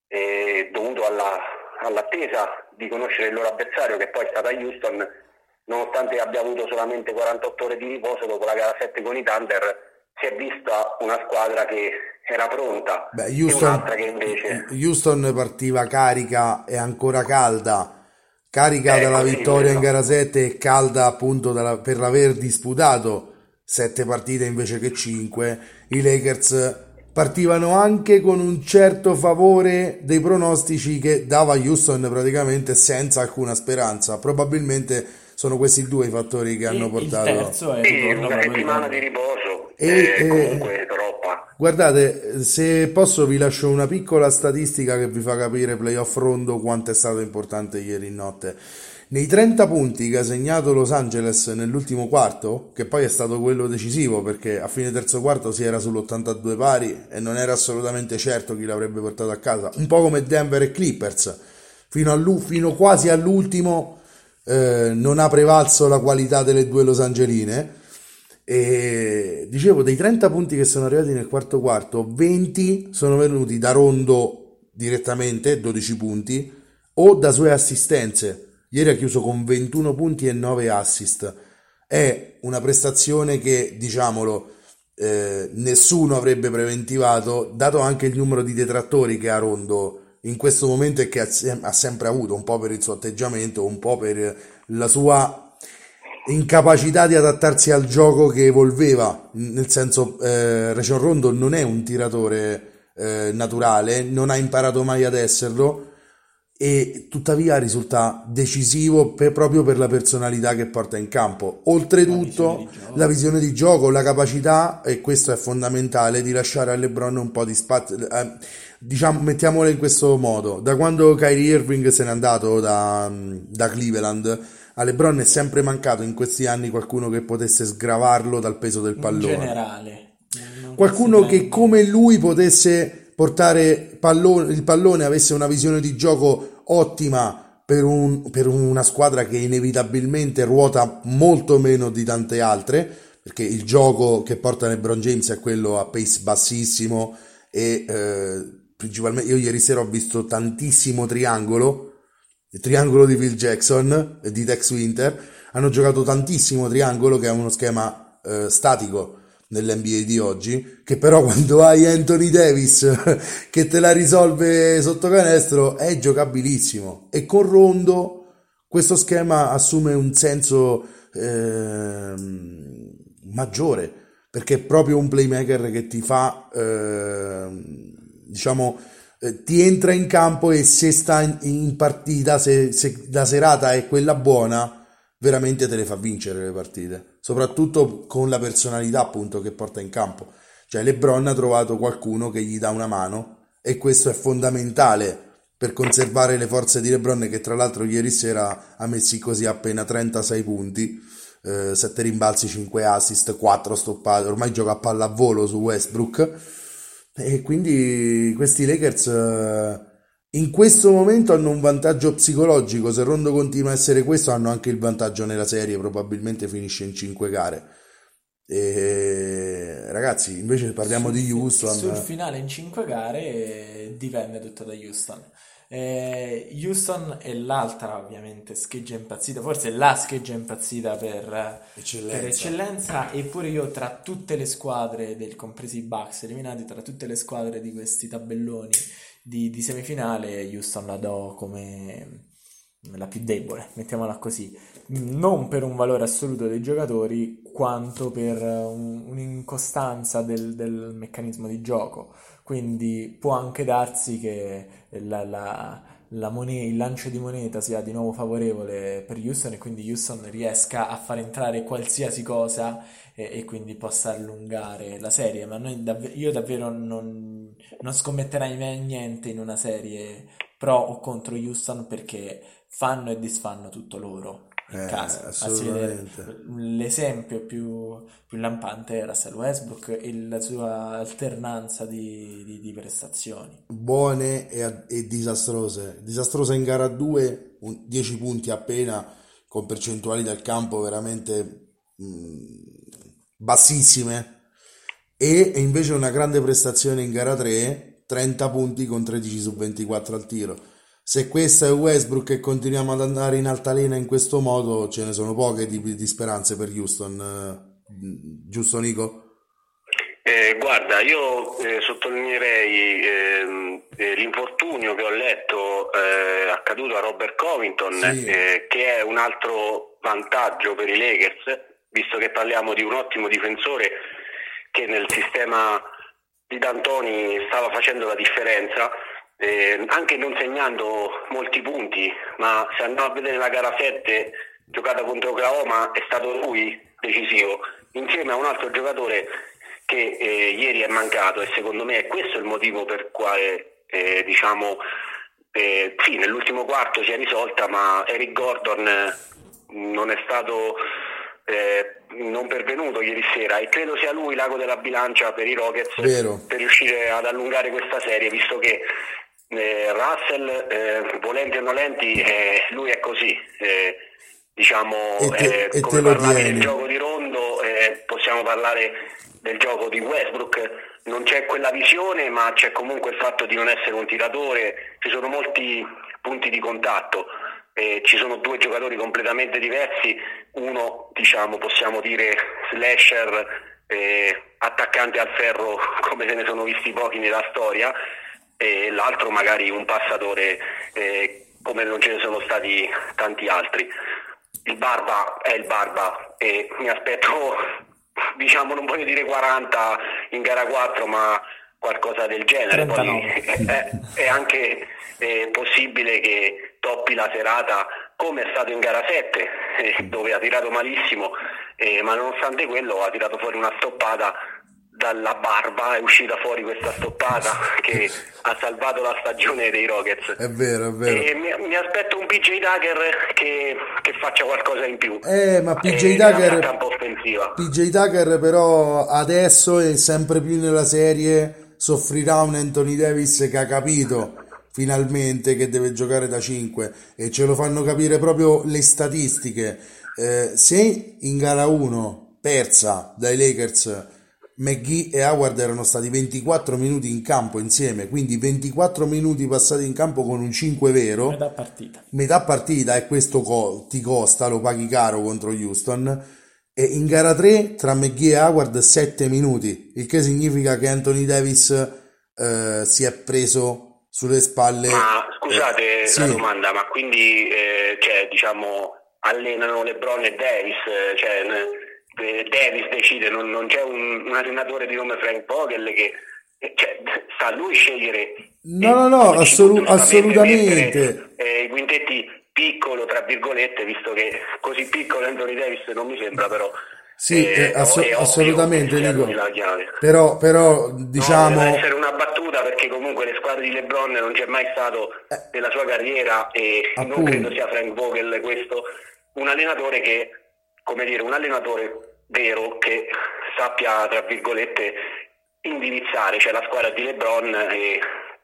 eh, dovuto alla, all'attesa di conoscere il loro avversario, che poi è stata Houston, nonostante abbia avuto solamente quarantotto ore di riposo dopo la gara sette con i Thunder, si è vista una squadra che era pronta. Beh, Houston, e un'altra che invece Houston partiva carica e ancora calda carica eh, dalla sì, vittoria in gara sette, e calda appunto dalla, per aver disputato sette partite invece che cinque. I Lakers partivano anche con un certo favore dei pronostici che dava Houston praticamente senza alcuna speranza. Probabilmente sono questi due i fattori che hanno e portato il terzo è il ritorno, una settimana di riposo e, eh, e comunque troppa. Guardate, se posso vi lascio una piccola statistica che vi fa capire playoff Rondo quanto è stato importante ieri notte. Nei trenta punti che ha segnato Los Angeles nell'ultimo quarto, che poi è stato quello decisivo perché a fine terzo quarto si era sull'ottantadue pari e non era assolutamente certo chi l'avrebbe portato a casa, un po' come Denver e Clippers, fino, all'u- fino quasi all'ultimo eh, non ha prevalso la qualità delle due losangeline. E dicevo, dei trenta punti che sono arrivati nel quarto quarto, venti sono venuti da Rondo direttamente, dodici punti, o da sue assistenze. Ieri ha chiuso con ventuno punti e nove assist. È una prestazione che, diciamolo, eh, nessuno avrebbe preventivato, dato anche il numero di detrattori che ha Rondo in questo momento e che ha, ha sempre avuto, un po' per il suo atteggiamento, un po' per la sua incapacità di adattarsi al gioco che evolveva. Nel senso, eh, Rajon Rondo non è un tiratore eh, naturale, non ha imparato mai ad esserlo, e tuttavia risulta decisivo per, proprio per la personalità che porta in campo, oltretutto la visione di gioco, la, visione di gioco, la capacità, e questo è fondamentale, di lasciare a LeBron un po' di spazio, eh, diciamo, mettiamolo in questo modo. Da quando Kyrie Irving se n'è andato da, da Cleveland, a LeBron è sempre mancato in questi anni qualcuno che potesse sgravarlo dal peso del pallone in generale, qualcuno che come lui potesse portare pallone, il pallone, avesse una visione di gioco ottima per, un, per una squadra che inevitabilmente ruota molto meno di tante altre, perché il gioco che porta LeBron James è quello a pace bassissimo e eh, principalmente io ieri sera ho visto tantissimo triangolo, il triangolo di Phil Jackson e di Tex Winter, hanno giocato tantissimo triangolo, che è uno schema eh, statico nell'N B A di oggi, che però quando hai Anthony Davis che te la risolve sotto canestro è giocabilissimo, e con Rondo questo schema assume un senso eh, maggiore, perché è proprio un playmaker che ti fa eh, diciamo eh, ti entra in campo, e se sta in, in partita, se, se la serata è quella buona, veramente te le fa vincere le partite, soprattutto con la personalità appunto che porta in campo. Cioè LeBron ha trovato qualcuno che gli dà una mano, e questo è fondamentale per conservare le forze di LeBron, che tra l'altro ieri sera ha messi così appena trentasei punti, eh, sette rimbalzi, cinque assist, quattro stoppate, ormai gioca a pallavolo su Westbrook, e quindi questi Lakers eh, in questo momento hanno un vantaggio psicologico. Se Rondo continua a essere questo, hanno anche il vantaggio nella serie, probabilmente finisce in cinque gare. E... ragazzi, invece parliamo sul, di Houston. Sul finale in cinque gare dipende tutto da Houston. Eh, Houston è l'altra ovviamente scheggia impazzita, forse la scheggia impazzita per eccellenza. per eccellenza, eppure io tra tutte le squadre, del compresi i Bucks eliminati, tra tutte le squadre di questi tabelloni Di, di semifinale, Houston la do come la più debole, mettiamola così, non per un valore assoluto dei giocatori, quanto per un, un'incostanza del, del meccanismo di gioco. Quindi può anche darsi che la, la, la moneta, il lancio di moneta sia di nuovo favorevole per Houston, e quindi Houston riesca a far entrare qualsiasi cosa e, e quindi possa allungare la serie. Ma noi dav- io davvero non non scommetterai mai niente in una serie pro o contro Houston, perché fanno e disfanno tutto loro in eh, casa. Assolutamente. L'esempio più, più lampante è Russell Westbrook e la sua alternanza di, di, di prestazioni buone e, e disastrose. Disastrosa in gara due, dieci punti appena, con percentuali dal campo veramente mh, bassissime, e invece una grande prestazione in gara tre, trenta punti con tredici su ventiquattro al tiro. Se questa è Westbrook e continuiamo ad andare in altalena in questo modo, ce ne sono poche di, di speranze per Houston, giusto Nico? Eh, guarda, io eh, sottolineerei eh, l'infortunio che ho letto eh, accaduto a Robert Covington, sì. eh, che è un altro vantaggio per i Lakers, visto che parliamo di un ottimo difensore che nel sistema Di D'Antoni stava facendo la differenza, eh, anche non segnando molti punti, ma se andava a vedere la gara sette giocata contro Oklahoma è stato lui decisivo, insieme a un altro giocatore che eh, ieri è mancato, e secondo me è questo il motivo per quale eh, diciamo eh, sì, nell'ultimo quarto si è risolta, ma Eric Gordon eh, non è stato eh, non pervenuto ieri sera, e credo sia lui l'ago della bilancia per i Rockets. Vero. Per riuscire ad allungare questa serie, visto che eh, Russell eh, volenti o nolenti eh, lui è così, eh, diciamo e te, eh, e come parlare del gioco di Rondo eh, possiamo parlare del gioco di Westbrook, non c'è quella visione, ma c'è comunque il fatto di non essere un tiratore, ci sono molti punti di contatto, eh, ci sono due giocatori completamente diversi, uno diciamo possiamo dire slasher, eh, attaccante al ferro come se ne sono visti pochi nella storia, e l'altro magari un passatore eh, come non ce ne sono stati tanti altri. Il Barba è il Barba e mi aspetto, diciamo, non voglio dire quaranta in gara quattro, ma qualcosa del genere. Poi è, è anche è possibile che toppi la serata come è stato in gara sette, eh, dove ha tirato malissimo, eh, ma nonostante quello ha tirato fuori una stoppata dalla barba, è uscita fuori questa stoppata che ha salvato la stagione dei Rockets. È vero, è vero. E mi, mi aspetto un P J Tucker che, che faccia qualcosa in più. Eh, ma P J Tucker, campo offensiva. P J Tucker però adesso e sempre più nella serie soffrirà un Anthony Davis che ha capito finalmente che deve giocare da cinque, e ce lo fanno capire proprio le statistiche. Eh, se in gara uno persa dai Lakers McGee e Howard erano stati ventiquattro minuti in campo insieme, quindi ventiquattro minuti passati in campo con un cinque vero, metà partita, metà partita, e questo co- ti costa, lo paghi caro contro Houston. E in gara tre tra McGee e Howard sette minuti, il che significa che Anthony Davis eh, si è preso sulle spalle. Ma scusate eh, sì. la domanda, ma quindi eh, cioè, diciamo allenano LeBron e Davis, cioè ne... Davis decide, non, non c'è un, un allenatore di nome Frank Vogel che cioè, sta lui scegliere. No, no, no, assolu- assolutamente. I eh, quintetti piccolo, tra virgolette, visto che così piccolo Anthony Davis non mi sembra, però. Sì, eh, ass- ovvio, assolutamente, dico. Però, però, diciamo. No, deve essere una battuta, perché comunque le squadre di LeBron non c'è mai stato eh, nella sua carriera, e appunto. Non credo sia Frank Vogel questo, un allenatore che. Come dire, un allenatore vero che sappia, tra virgolette, indirizzare, cioè la squadra di LeBron, e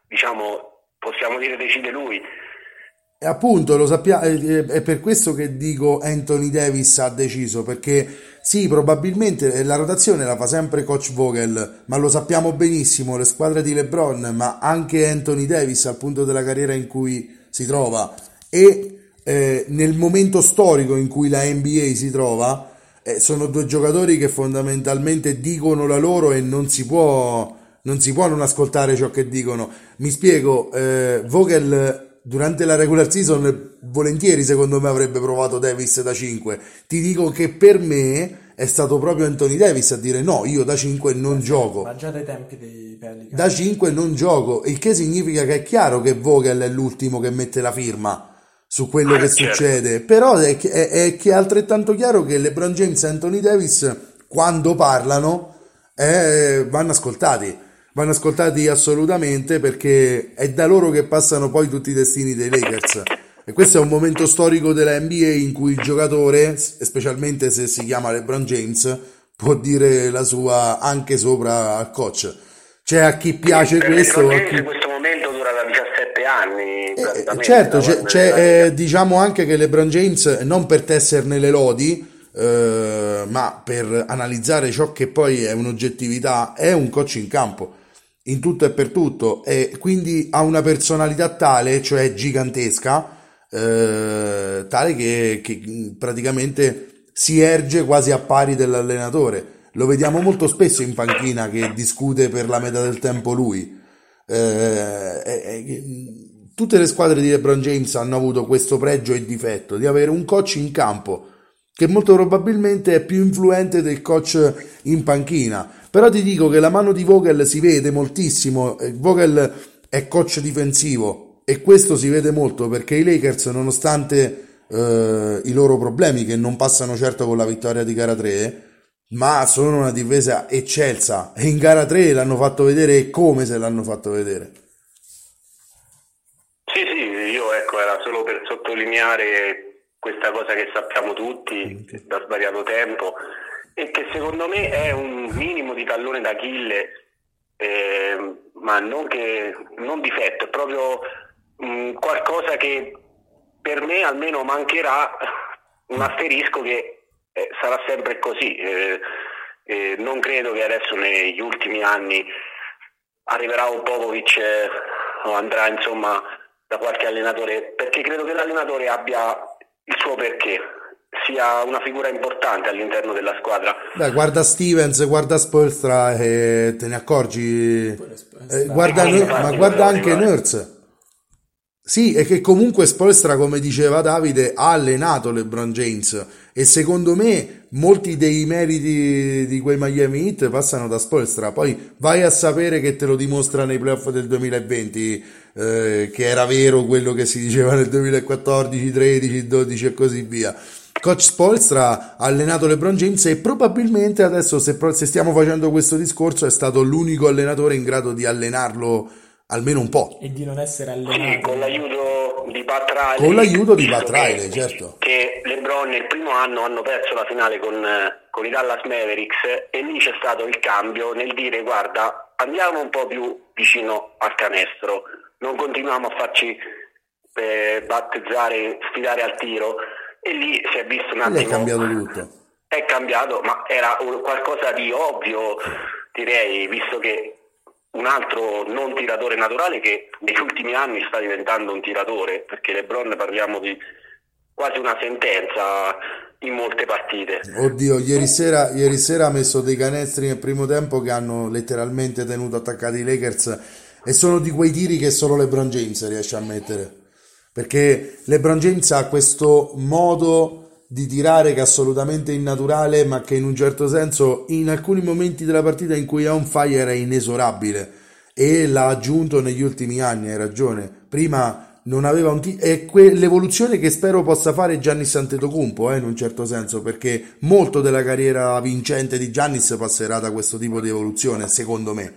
diciamo, possiamo dire decide lui. E appunto, lo sappiamo, è per questo che dico Anthony Davis ha deciso, perché sì, probabilmente la rotazione la fa sempre coach Vogel, ma lo sappiamo benissimo, le squadre di LeBron, ma anche Anthony Davis al punto della carriera in cui si trova, e Eh, nel momento storico in cui la N B A si trova, eh, sono due giocatori che fondamentalmente dicono la loro, e non si può non, si può non ascoltare ciò che dicono. Mi spiego, eh, Vogel durante la regular season volentieri secondo me avrebbe provato Davis da cinque, ti dico che per me è stato proprio Anthony Davis a dire no, io da cinque non ma gioco, ma già dai tempi dei Pelicans da cinque non gioco, il che significa che è chiaro che Vogel è l'ultimo che mette la firma su quello ah, che certo. succede, però è che è, è, è altrettanto chiaro che LeBron James e Anthony Davis quando parlano eh, vanno ascoltati, vanno ascoltati assolutamente, perché è da loro che passano poi tutti i destini dei Lakers, e questo è un momento storico della N B A in cui il giocatore, specialmente se si chiama LeBron James, può dire la sua anche sopra al coach. Cioè, a chi piace sì, questo, a chi... questo momento dura da diciassette anni, eh, certo, c'è, c'è eh, diciamo anche che LeBron James, non per tesserne le lodi eh, ma per analizzare ciò che poi è un'oggettività, è un coach in campo in tutto e per tutto, e quindi ha una personalità tale, cioè gigantesca, eh, tale che, che praticamente si erge quasi a pari dell'allenatore. Lo vediamo molto spesso in panchina che discute per la metà del tempo lui. Eh, eh, tutte le squadre di LeBron James hanno avuto questo pregio e difetto di avere un coach in campo che molto probabilmente è più influente del coach in panchina. Però ti dico che la mano di Vogel si vede moltissimo. Vogel è coach difensivo e questo si vede molto, perché i Lakers, nonostante eh, i loro problemi, che non passano certo con la vittoria di gara tre, ma sono una difesa eccelsa, e in gara tre l'hanno fatto vedere, e come se l'hanno fatto vedere. Sì, sì, io ecco, era solo per sottolineare questa cosa che sappiamo tutti da svariato tempo e che secondo me è un minimo di tallone d'Achille, eh, ma non che non difetto, è proprio mh, qualcosa che per me almeno mancherà, un asterisco che Eh, sarà sempre così. Eh, eh, non credo che adesso negli ultimi anni arriverà un Popovic eh, o andrà insomma da qualche allenatore, perché credo che l'allenatore abbia il suo perché, sia una figura importante all'interno della squadra. Beh, guarda Stevens, guarda Spoelstra, eh, te ne accorgi, eh, guarda, eh, ma guarda anche Nurse. Sì, e che comunque Spoelstra, come diceva Davide, ha allenato LeBron James, e secondo me molti dei meriti di quei Miami Heat passano da Spoelstra. Poi vai a sapere che te lo dimostra nei playoff del duemilaventi, eh, che era vero quello che si diceva nel duemilaquattordici, tredici, dodici e così via. Coach Spoelstra ha allenato LeBron James e probabilmente adesso, se, se stiamo facendo questo discorso, è stato l'unico allenatore in grado di allenarlo almeno un po', e di non essere allenato. Sì, con l'aiuto di Pat Riley, con l'aiuto di Pat Riley, certo, che LeBron nel primo anno hanno perso la finale con, con i Dallas Mavericks, e lì c'è stato il cambio nel dire: guarda, andiamo un po' più vicino al canestro, non continuiamo a farci eh, battezzare, sfidare al tiro, e lì si è visto un attimo, è cambiato tutto, è cambiato, ma era qualcosa di ovvio, direi, visto che un altro non tiratore naturale che negli ultimi anni sta diventando un tiratore, perché LeBron parliamo di quasi una sentenza in molte partite. Oddio, ieri sera, ieri sera ha messo dei canestri nel primo tempo che hanno letteralmente tenuto attaccati i Lakers, e sono di quei tiri che solo LeBron James riesce a mettere, perché LeBron James ha questo modo di tirare che è assolutamente innaturale, ma che in un certo senso in alcuni momenti della partita in cui è on fire è inesorabile, e l'ha aggiunto negli ultimi anni. Hai ragione, prima non aveva un t- è que- l'evoluzione che spero possa fare Giannis Antetokounmpo, eh, in un certo senso, perché molto della carriera vincente di Giannis passerà da questo tipo di evoluzione, secondo me.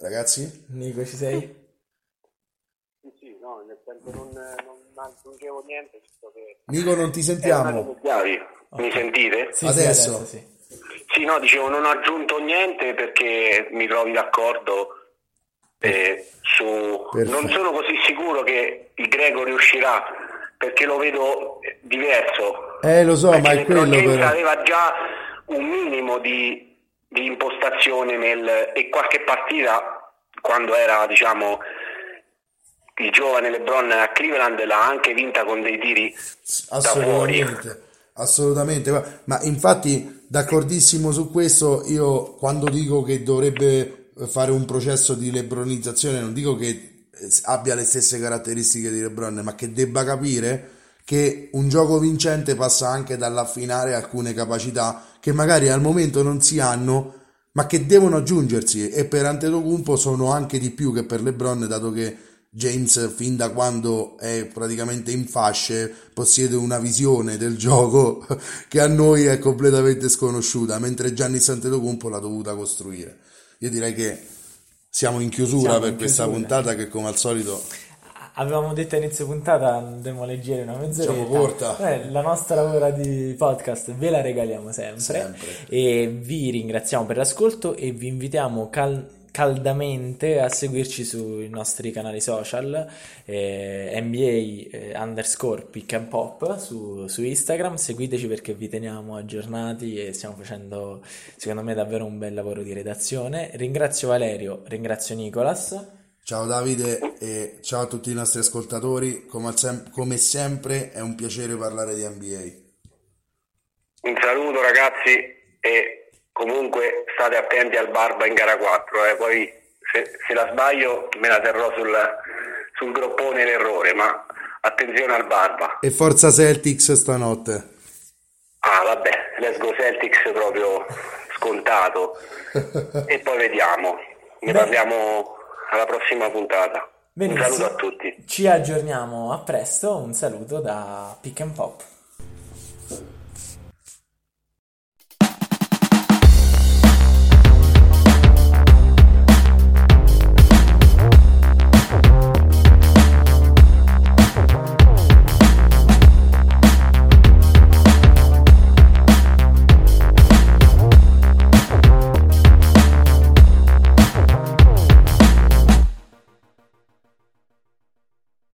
Ragazzi, Nico, ci sei? Non, non aggiungevo niente, visto che Nico non ti sentiamo. Okay. Mi sentite? Sì, adesso? Sì, adesso sì. Sì, no, dicevo, non ho aggiunto niente perché mi trovi d'accordo eh, su. Perfetto. Non sono così sicuro che il greco riuscirà, perché lo vedo diverso. Eh, lo so, ma è quello però. Aveva già un minimo di, di impostazione nel, e qualche partita quando era, diciamo, il giovane LeBron a Cleveland l'ha anche vinta con dei tiri da fuori. Assolutamente, ma infatti d'accordissimo su questo. Io quando dico che dovrebbe fare un processo di lebronizzazione, non dico che abbia le stesse caratteristiche di LeBron, ma che debba capire che un gioco vincente passa anche dall'affinare alcune capacità che magari al momento non si hanno, ma che devono aggiungersi, e per Antetokounmpo sono anche di più che per LeBron, dato che James, fin da quando è praticamente in fasce, possiede una visione del gioco che a noi è completamente sconosciuta, mentre Giannis Antetokounmpo l'ha dovuta costruire. Io direi che siamo in chiusura siamo per in questa chiusura. puntata, che come al solito avevamo detto a inizio puntata andremo a leggere una mezz'oretta, diciamo corta. Beh, la nostra ora di podcast ve la regaliamo sempre, sempre. E vi ringraziamo per l'ascolto e vi invitiamo cal- caldamente a seguirci sui nostri canali social, eh, N B A eh, underscore pick and pop su, su Instagram. Seguiteci perché vi teniamo aggiornati e stiamo facendo, secondo me, davvero un bel lavoro di redazione. Ringrazio Valerio, ringrazio Nicolas. Ciao Davide e ciao a tutti i nostri ascoltatori. Come, sem- come sempre è un piacere parlare di N B A. Un saluto ragazzi e comunque state attenti al Barba in gara quattro, eh? Poi se, se la sbaglio me la terrò sul, sul groppone l'errore, ma attenzione al barba. E forza Celtics stanotte. Ah vabbè, let's go Celtics proprio scontato. E poi vediamo, ne Beh. parliamo alla prossima puntata. Benissimo. Un saluto a tutti. Ci aggiorniamo a presto, un saluto da Pick and Pop.